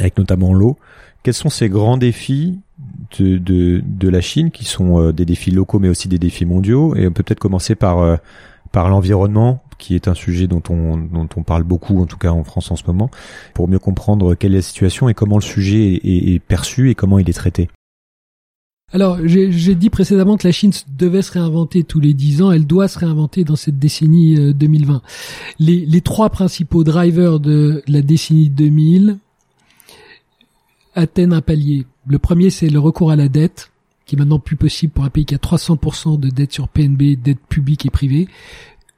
avec notamment l'eau. Quels sont ces grands défis de la Chine, qui sont des défis locaux mais aussi des défis mondiaux? Et on peut peut-être commencer par l'environnement, qui est un sujet dont on parle beaucoup, en tout cas en France en ce moment, pour mieux comprendre quelle est la situation et comment le sujet est perçu et comment il est traité. Alors, j'ai dit précédemment que la Chine devait se réinventer tous les 10 ans. Elle doit se réinventer dans cette décennie 2020. Les trois principaux drivers de la décennie 2000 atteignent un palier. Le premier, c'est le recours à la dette, qui est maintenant plus possible pour un pays qui a 300% de dette sur PNB, dette publique et privée,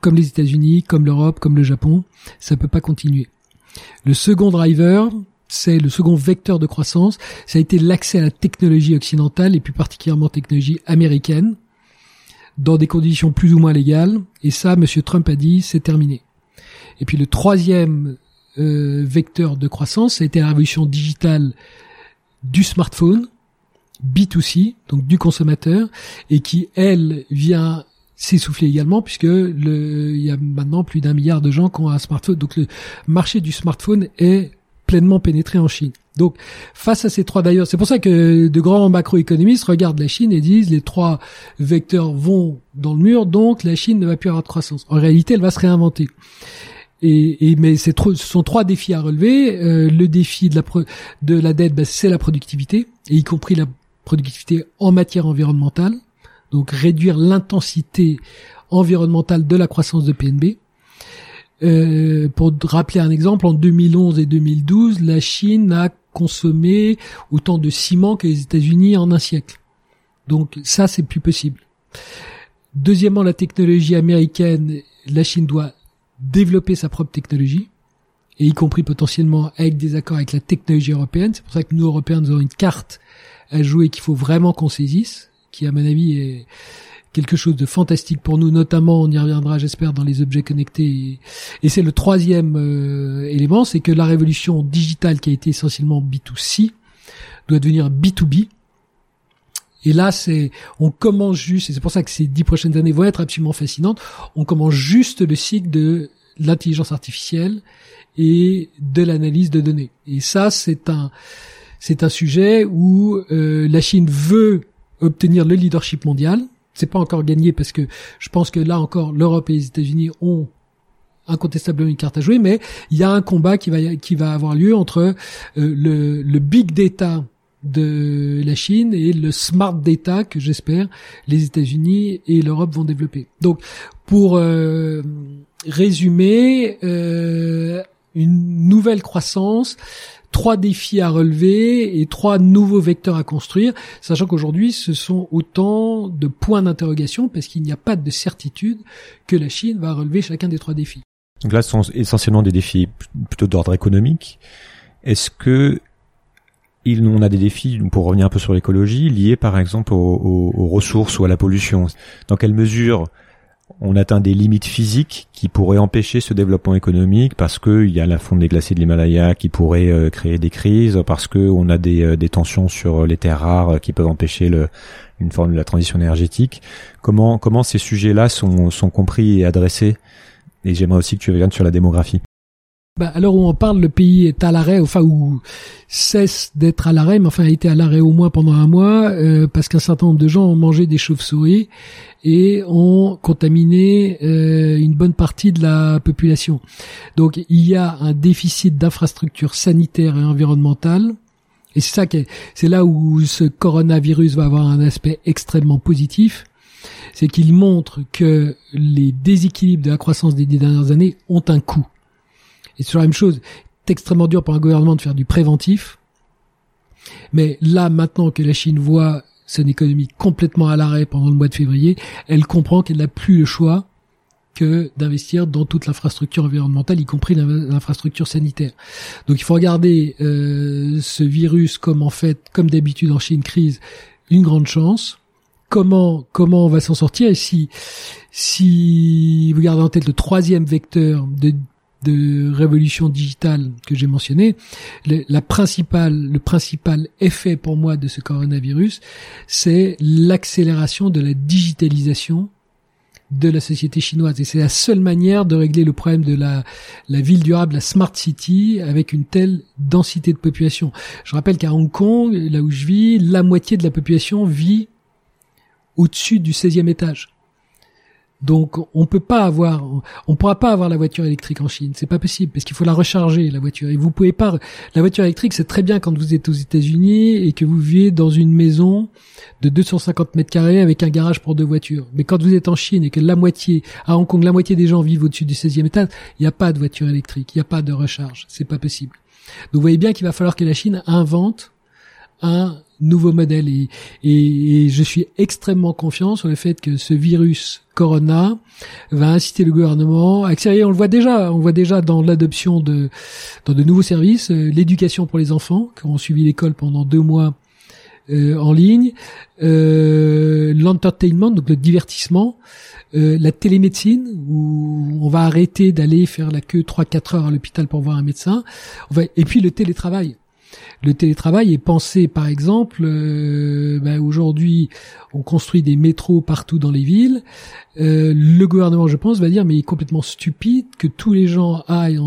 comme les États-Unis, comme l'Europe, comme le Japon. Ça peut pas continuer. Le second driver, c'est le second vecteur de croissance, ça a été l'accès à la technologie occidentale et plus particulièrement technologie américaine, dans des conditions plus ou moins légales. Et ça, M. Trump a dit, c'est terminé. Et puis le troisième vecteur de croissance, ça a été la révolution digitale du smartphone, B2C, donc du consommateur, et qui, elle, vient s'essouffler également, puisque il y a maintenant plus d'1 milliard de gens qui ont un smartphone. Donc le marché du smartphone est pleinement pénétré en Chine. Donc, face à ces trois, d'ailleurs, c'est pour ça que de grands macroéconomistes regardent la Chine et disent les trois vecteurs vont dans le mur, donc la Chine ne va plus avoir de croissance. En réalité, elle va se réinventer. Mais ce sont trois défis à relever. Le défi de la dette, c'est la productivité, et y compris la productivité en matière environnementale, donc réduire l'intensité environnementale de la croissance de PNB. Pour rappeler un exemple, en 2011 et 2012, la Chine a consommé autant de ciment que les États-Unis en un siècle. Donc ça, c'est plus possible. Deuxièmement, la technologie américaine, la Chine doit développer sa propre technologie, et y compris potentiellement avec des accords avec la technologie européenne. C'est pour ça que nous, Européens, nous avons une carte à jouer qu'il faut vraiment qu'on saisisse, qui, à mon avis, quelque chose de fantastique pour nous, notamment, on y reviendra j'espère dans les objets connectés, et c'est le troisième élément, c'est que la révolution digitale qui a été essentiellement B2C doit devenir B2B. Et là, on commence juste, et c'est pour ça que ces 10 prochaines années vont être absolument fascinantes, on commence juste le cycle de l'intelligence artificielle et de l'analyse de données. Et ça, c'est un sujet où la Chine veut obtenir le leadership mondial. C'est pas encore gagné parce que je pense que là encore, l'Europe et les États-Unis ont incontestablement une carte à jouer, mais il y a un combat qui va avoir lieu entre le big data de la Chine et le smart data que j'espère les États-Unis et l'Europe vont développer. Donc, pour résumer, une nouvelle croissance, 3 défis à relever et 3 nouveaux vecteurs à construire, sachant qu'aujourd'hui ce sont autant de points d'interrogation parce qu'il n'y a pas de certitude que la Chine va relever chacun des 3 défis. Donc là, ce sont essentiellement des défis plutôt d'ordre économique. Est-ce que on a des défis, pour revenir un peu sur l'écologie, liés par exemple aux ressources ou à la pollution? Dans quelle mesure on atteint des limites physiques qui pourraient empêcher ce développement économique parce que il y a la fonte des glaciers de l'Himalaya qui pourrait créer des crises, parce que on a des tensions sur les terres rares qui peuvent empêcher une forme de la transition énergétique? Comment ces sujets-là sont compris et adressés? Et j'aimerais aussi que tu reviennes sur la démographie. Bah, à l'heure où on parle, le pays est à l'arrêt, enfin, ou cesse d'être à l'arrêt, mais enfin, a été à l'arrêt au moins pendant 1 mois, parce qu'un certain nombre de gens ont mangé des chauves-souris et ont contaminé une bonne partie de la population. Donc, il y a un déficit d'infrastructures sanitaires et environnementales. Et c'est là où ce coronavirus va avoir un aspect extrêmement positif. C'est qu'il montre que les déséquilibres de la croissance des 10 dernières années ont un coût. Et c'est la même chose, c'est extrêmement dur pour un gouvernement de faire du préventif. Mais là, maintenant que la Chine voit son économie complètement à l'arrêt pendant le mois de février, elle comprend qu'elle n'a plus le choix que d'investir dans toute l'infrastructure environnementale, y compris l'infrastructure sanitaire. Donc il faut regarder ce virus comme, en fait, comme d'habitude en Chine, crise, une grande chance. Comment on va s'en sortir? Et si vous gardez en tête le 3e vecteur de révolution digitale que j'ai mentionné, le principal effet pour moi de ce coronavirus, c'est l'accélération de la digitalisation de la société chinoise. Et c'est la seule manière de régler le problème de la ville durable, la smart city, avec une telle densité de population. Je rappelle qu'à Hong Kong, là où je vis, la moitié de la population vit au-dessus du 16e étage. Donc, on pourra pas avoir la voiture électrique en Chine. C'est pas possible, parce qu'il faut la recharger, la voiture. Et vous pouvez pas, la voiture électrique, c'est très bien quand vous êtes aux États-Unis et que vous vivez dans une maison de 250 mètres carrés avec un garage pour 2 voitures. Mais quand vous êtes en Chine et que à Hong Kong, la moitié des gens vivent au-dessus du 16e étage, il n'y a pas de voiture électrique, il n'y a pas de recharge. C'est pas possible. Donc, vous voyez bien qu'il va falloir que la Chine invente un nouveau modèle, et je suis extrêmement confiant sur le fait que ce virus corona va inciter le gouvernement à accélérer. On le voit déjà dans l'adoption dans de nouveaux services, l'éducation pour les enfants qui ont suivi l'école pendant 2 mois en ligne, l'entertainment, donc le divertissement, la télémédecine, où on va arrêter d'aller faire la queue 3-4 heures à l'hôpital pour voir un médecin, et puis le télétravail. Le télétravail est pensé, par exemple, aujourd'hui, on construit des métros partout dans les villes. Le gouvernement, je pense, va dire, mais il est complètement stupide que tous les gens aillent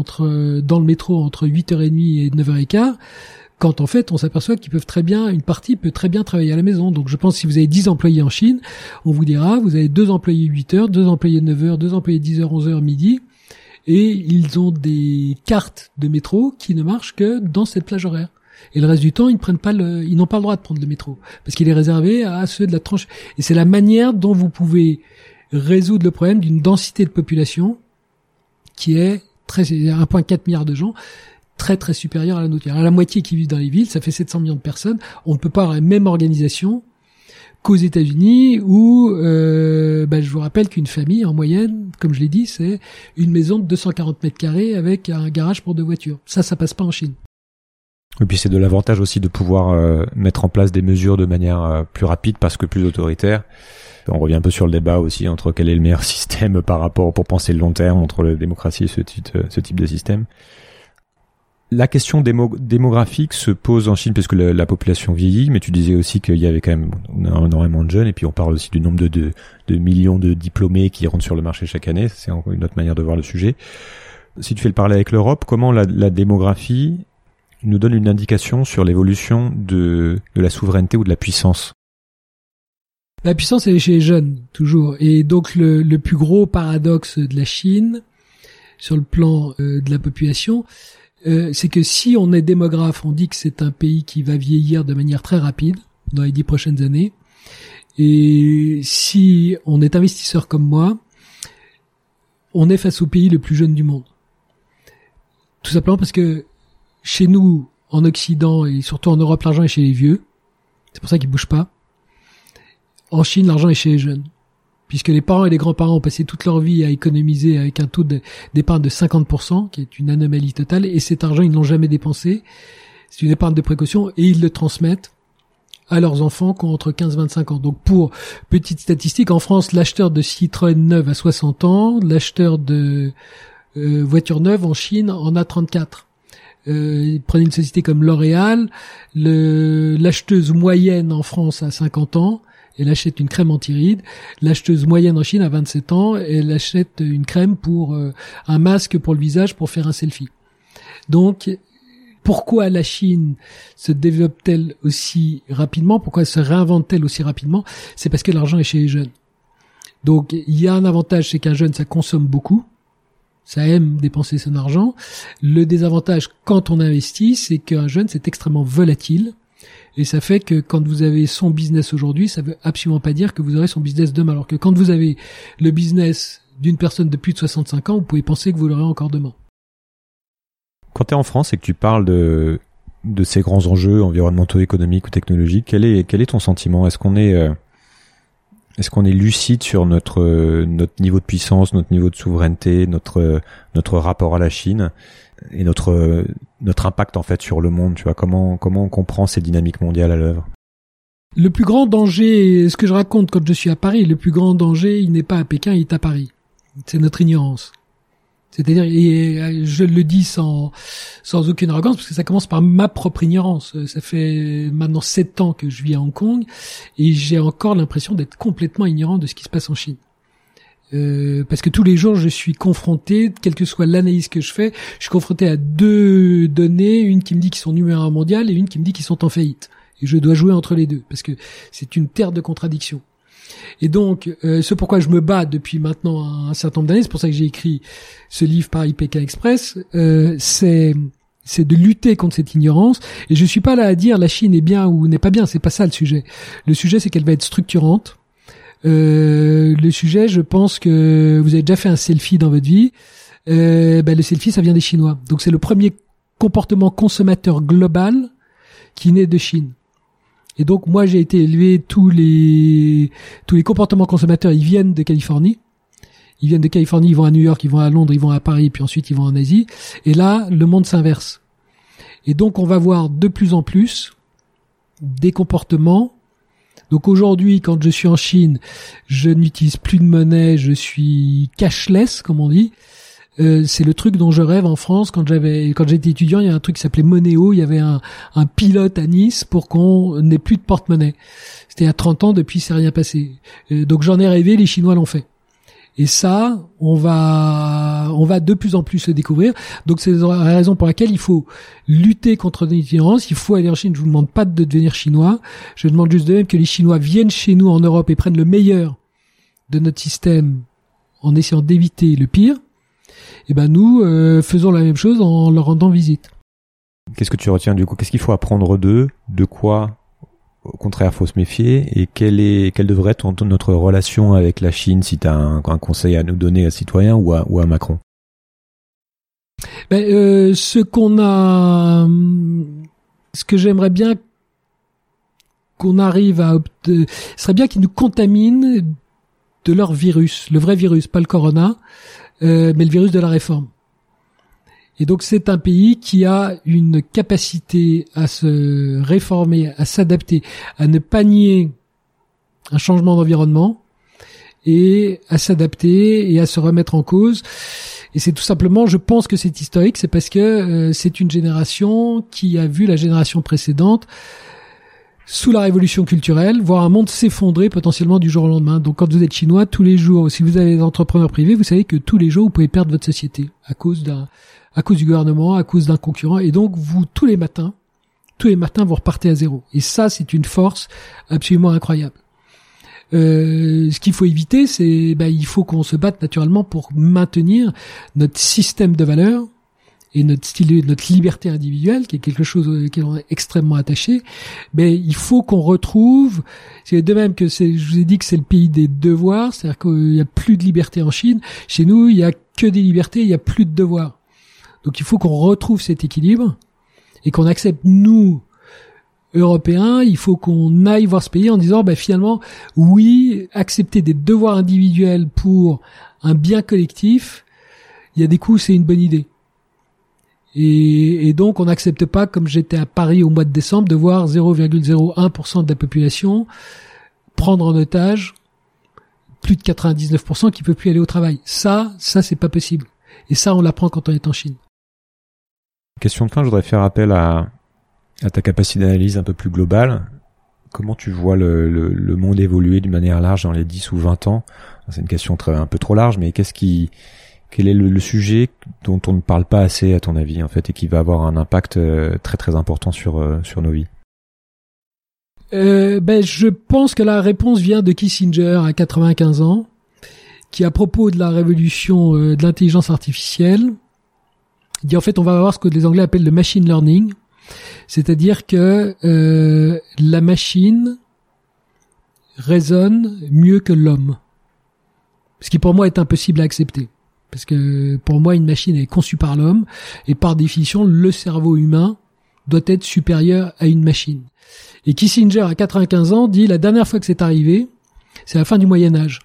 dans le métro entre 8h30 et 9h15, quand en fait, on s'aperçoit qu'ils peuvent une partie peut très bien travailler à la maison. Donc je pense, si vous avez 10 employés en Chine, on vous dira, vous avez 2 employés 8h, 2 employés 9h, 2 employés 10h, 11h, midi. Et ils ont des cartes de métro qui ne marchent que dans cette plage horaire. Et le reste du temps, ils n'ont pas le droit de prendre le métro. Parce qu'il est réservé à ceux de la tranche. Et c'est la manière dont vous pouvez résoudre le problème d'une densité de population qui est 1,4 milliard de gens, très, très supérieure à la nôtre. Alors, la moitié qui vivent dans les villes, ça fait 700 millions de personnes. On ne peut pas avoir la même organisation qu'aux États-Unis, où je vous rappelle qu'une famille, en moyenne, comme je l'ai dit, c'est une maison de 240 mètres carrés avec un garage pour 2 voitures. Ça passe pas en Chine. Et puis c'est de l'avantage aussi de pouvoir mettre en place des mesures de manière plus rapide parce que plus autoritaire. On revient un peu sur le débat aussi entre quel est le meilleur système par rapport pour penser le long terme entre la démocratie et ce type de système. La question démographique se pose en Chine puisque la population vieillit, mais tu disais aussi qu'il y avait quand même énormément de jeunes, et puis on parle aussi du nombre de millions de diplômés qui rentrent sur le marché chaque année. C'est encore une autre manière de voir le sujet. Si tu fais le parallèle avec l'Europe, comment la démographie nous donne une indication sur l'évolution de la souveraineté ou de la puissance? La puissance, elle est chez les jeunes, toujours. Et donc, le plus gros paradoxe de la Chine, sur le plan de la population, c'est que si on est démographe, on dit que c'est un pays qui va vieillir de manière très rapide dans les 10 prochaines années. Et si on est investisseur comme moi, on est face au pays le plus jeune du monde. Tout simplement parce que chez nous, en Occident, et surtout en Europe, l'argent est chez les vieux. C'est pour ça qu'ils bougent pas. En Chine, l'argent est chez les jeunes, puisque les parents et les grands-parents ont passé toute leur vie à économiser avec un taux d'épargne de 50%, qui est une anomalie totale, et cet argent, ils ne l'ont jamais dépensé. C'est une épargne de précaution, et ils le transmettent à leurs enfants qui ont entre 15 et 25 ans. Donc, pour petite statistique, en France, l'acheteur de Citroën neuve a 60 ans, l'acheteur de voiture neuve en Chine en a 34. Prenez une société comme L'Oréal, l'acheteuse moyenne en France a 50 ans, elle achète une crème anti-rides. L'acheteuse moyenne en Chine a 27 ans, elle achète une crème pour un masque pour le visage pour faire un selfie. Donc, pourquoi la Chine se développe-t-elle aussi rapidement? Pourquoi se réinvente-t-elle aussi rapidement? C'est parce que l'argent est chez les jeunes. Donc, il y a un avantage, c'est qu'un jeune, ça consomme beaucoup. Ça aime dépenser son argent. Le désavantage, quand on investit, c'est qu'un jeune, c'est extrêmement volatile. Et ça fait que quand vous avez son business aujourd'hui, ça veut absolument pas dire que vous aurez son business demain. Alors que quand vous avez le business d'une personne de plus de 65 ans, vous pouvez penser que vous l'aurez encore demain. Quand tu es en France et que tu parles de ces grands enjeux environnementaux, économiques ou technologiques, quel est ton sentiment? Est-ce qu'on est lucide sur notre niveau de puissance, notre niveau de souveraineté, notre rapport à la Chine et notre impact en fait sur le monde, tu vois, comment on comprend ces dynamiques mondiales à l'œuvre? Le plus grand danger, ce que je raconte quand je suis à Paris, le plus grand danger, il n'est pas à Pékin, il est à Paris. C'est notre ignorance. C'est-à-dire, et je le dis sans aucune arrogance, parce que ça commence par ma propre ignorance. Ça fait maintenant 7 ans que je vis à Hong Kong, et j'ai encore l'impression d'être complètement ignorant de ce qui se passe en Chine. Parce que tous les jours, je suis confronté, quelle que soit l'analyse que je fais, je suis confronté à 2 données, une qui me dit qu'ils sont numéro 1 mondial, et une qui me dit qu'ils sont en faillite. Et je dois jouer entre les deux, parce que c'est une terre de contradictions. Et donc, ce pourquoi je me bats depuis maintenant un certain nombre d'années, c'est pour ça que j'ai écrit ce livre Paris Pékin Express, c'est de lutter contre cette ignorance. Et je suis pas là à dire la Chine est bien ou n'est pas bien, c'est pas ça le sujet. Le sujet, c'est qu'elle va être structurante. Le sujet, je pense que vous avez déjà fait un selfie dans votre vie. Le selfie, ça vient des Chinois. Donc c'est le premier comportement consommateur global qui naît de Chine. Et donc, moi, j'ai été élevé, tous les comportements consommateurs, ils viennent de Californie. Ils vont à New York, ils vont à Londres, ils vont à Paris, puis ensuite ils vont en Asie. Et là, le monde s'inverse. Et donc, on va voir de plus en plus des comportements. Donc aujourd'hui, quand je suis en Chine, je n'utilise plus de monnaie, je suis cashless, comme on dit. C'est le truc dont je rêve en France. Quand j'étais étudiant, il y a un truc qui s'appelait Monéo, il y avait un pilote à Nice pour qu'on n'ait plus de porte-monnaie. C'était à 30 ans, depuis c'est rien passé. Donc j'en ai rêvé, les Chinois l'ont fait. Et ça, on va de plus en plus se découvrir. Donc c'est la raison pour laquelle il faut lutter contre l'ignorance, il faut aller en Chine. Je vous demande pas de devenir chinois. Je demande juste de même que les Chinois viennent chez nous en Europe et prennent le meilleur de notre système en essayant d'éviter le pire. Et ben nous faisons la même chose en leur rendant visite. Qu'est-ce que tu retiens du coup? Qu'est-ce qu'il faut apprendre d'eux? De quoi, au contraire, faut se méfier? Et quelle devrait être notre relation avec la Chine, si tu as un conseil à nous donner à citoyens ou à Macron? Ce que j'aimerais bien qu'on arrive à obtenir, ce serait bien qu'ils nous contaminent de leur virus, le vrai virus, pas le corona, mais le virus de la réforme. Et donc c'est un pays qui a une capacité à se réformer, à s'adapter, à ne pas nier un changement d'environnement et à s'adapter et à se remettre en cause. Et c'est tout simplement, je pense que c'est historique, c'est parce que c'est une génération qui a vu la génération précédente sous la révolution culturelle, voir un monde s'effondrer potentiellement du jour au lendemain. Donc quand vous êtes chinois, tous les jours, si vous avez des entrepreneurs privés, vous savez que tous les jours, vous pouvez perdre votre société à cause du gouvernement, à cause d'un concurrent. Et donc vous, tous les matins, vous repartez à zéro. Et ça, c'est une force absolument incroyable. Ce qu'il faut éviter, c'est, il faut qu'on se batte naturellement pour maintenir notre système de valeurs et notre style, notre liberté individuelle, qui est quelque chose auquel on est extrêmement attaché. Mais il faut qu'on retrouve, c'est de même que je vous ai dit que c'est le pays des devoirs, c'est-à-dire qu'il y a plus de liberté en Chine. Chez nous, il y a que des libertés, il y a plus de devoirs. Donc il faut qu'on retrouve cet équilibre et qu'on accepte, nous, Européens, il faut qu'on aille voir ce pays en disant, finalement, oui, accepter des devoirs individuels pour un bien collectif, il y a des coups, c'est une bonne idée. Et donc, on n'accepte pas, comme j'étais à Paris au mois de décembre, de voir 0,01% de la population prendre en otage plus de 99% qui ne peut plus aller au travail. Ça, c'est pas possible. Et ça, on l'apprend quand on est en Chine. Question de fin, je voudrais faire appel à ta capacité d'analyse un peu plus globale. Comment tu vois le monde évoluer d'une manière large dans les 10 ou 20 ans? C'est une question un peu trop large, mais quel est le sujet dont on ne parle pas assez, à ton avis, en fait, et qui va avoir un impact très très important sur nos vies? Je pense que la réponse vient de Kissinger à 95 ans, qui, à propos de la révolution de l'intelligence artificielle, dit en fait on va avoir ce que les Anglais appellent le machine learning, c'est-à-dire que la machine raisonne mieux que l'homme, ce qui pour moi est impossible à accepter. Parce que pour moi, une machine est conçue par l'homme et par définition, le cerveau humain doit être supérieur à une machine. Et Kissinger, à 95 ans, dit « La dernière fois que c'est arrivé, c'est la fin du Moyen-Âge.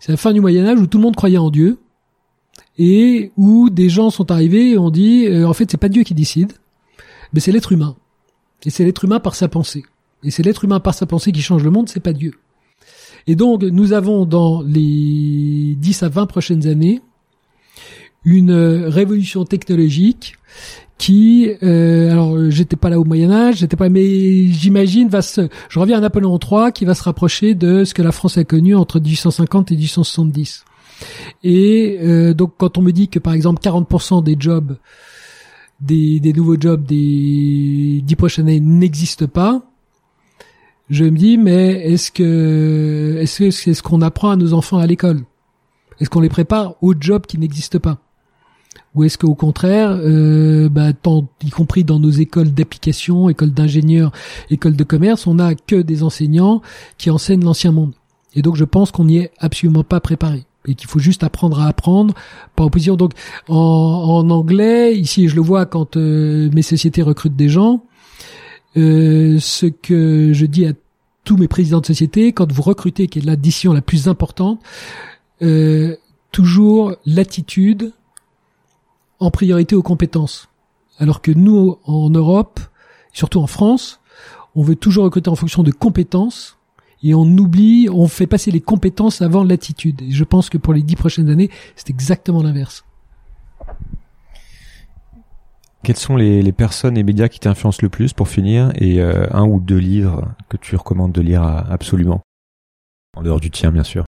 C'est la fin du Moyen-Âge où tout le monde croyait en Dieu et où des gens sont arrivés et ont dit « En fait, c'est pas Dieu qui décide, mais c'est l'être humain. Et c'est l'être humain par sa pensée. Et c'est l'être humain par sa pensée qui change le monde, c'est pas Dieu. » Et donc, nous avons dans les 10 à 20 prochaines années une révolution technologique qui, alors j'étais pas là au Moyen-Âge, mais j'imagine je reviens à Napoléon III qui va se rapprocher de ce que la France a connu entre 1850 et 1870. Et donc, quand on me dit que, par exemple, 40% des jobs, des nouveaux jobs des 10 prochaines années n'existent pas, je me dis, mais est-ce que c'est ce qu'on apprend à nos enfants à l'école? Est-ce qu'on les prépare aux jobs qui n'existent pas? Ou est-ce qu'au contraire, y compris dans nos écoles d'application, écoles d'ingénieurs, écoles de commerce, on n'a que des enseignants qui enseignent l'ancien monde. Et donc, je pense qu'on n'y est absolument pas préparé. Et qu'il faut juste apprendre à apprendre par opposition. Donc, en anglais, ici, je le vois quand mes sociétés recrutent des gens, ce que je dis à tous mes présidents de société, quand vous recrutez, qui est l'addition la plus importante, toujours l'attitude en priorité aux compétences. Alors que nous, en Europe, surtout en France, on veut toujours recruter en fonction de compétences et on fait passer les compétences avant l'attitude. Et je pense que pour les 10 prochaines années, c'est exactement l'inverse. Quelles sont les personnes et médias qui t'influencent le plus, pour finir, et un ou deux livres que tu recommandes de lire absolument, en dehors du tien bien sûr?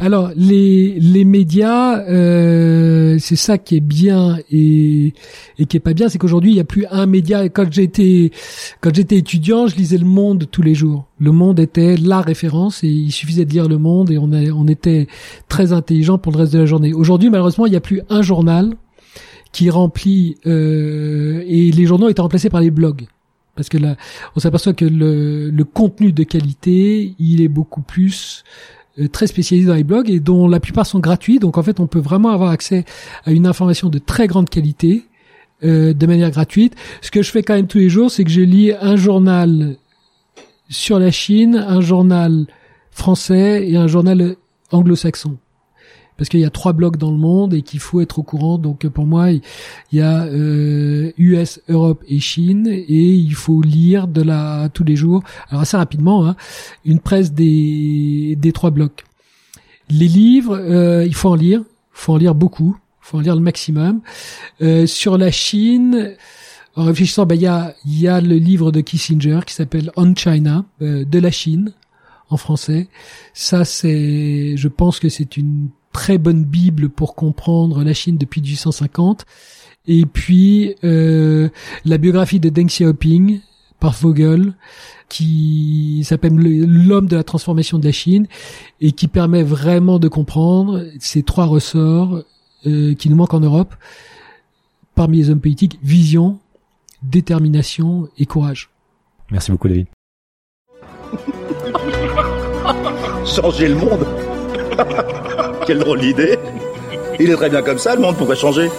Alors les médias, c'est ça qui est bien et qui est pas bien, c'est qu'aujourd'hui il y a plus un média. Quand j'étais étudiant, je lisais Le Monde tous les jours. Le Monde était la référence et il suffisait de lire Le Monde et on était très intelligent pour le reste de la journée. Aujourd'hui, malheureusement, il y a plus un journal qui remplit et les journaux étaient remplacés par les blogs, parce que là on s'aperçoit que le contenu de qualité il est beaucoup plus très spécialisé dans les blogs, et dont la plupart sont gratuits, donc en fait on peut vraiment avoir accès à une information de très grande qualité de manière gratuite. Ce que je fais quand même tous les jours, c'est que je lis un journal sur la Chine, un journal français et un journal anglo-saxon. parce qu'il y a 3 blocs dans le monde et qu'il faut être au courant. Donc pour moi, il y a US, Europe et Chine, et il faut lire de la tous les jours, alors assez rapidement, hein, une presse des 3 blocs. Les livres, il faut en lire beaucoup, faut en lire le maximum. Sur la Chine, en réfléchissant, il y a le livre de Kissinger qui s'appelle On China, de la Chine en français. Ça, c'est, je pense que c'est une très bonne bible pour comprendre la Chine depuis 1850. Et puis la biographie de Deng Xiaoping par Vogel, qui s'appelle l'homme de la transformation de la Chine, et qui permet vraiment de comprendre ces 3 ressorts qui nous manquent en Europe parmi les hommes politiques: vision, détermination et courage. Merci beaucoup, David. Changer le monde. Quelle drôle d'idée. Il est très bien comme ça, le monde, pourrait changer.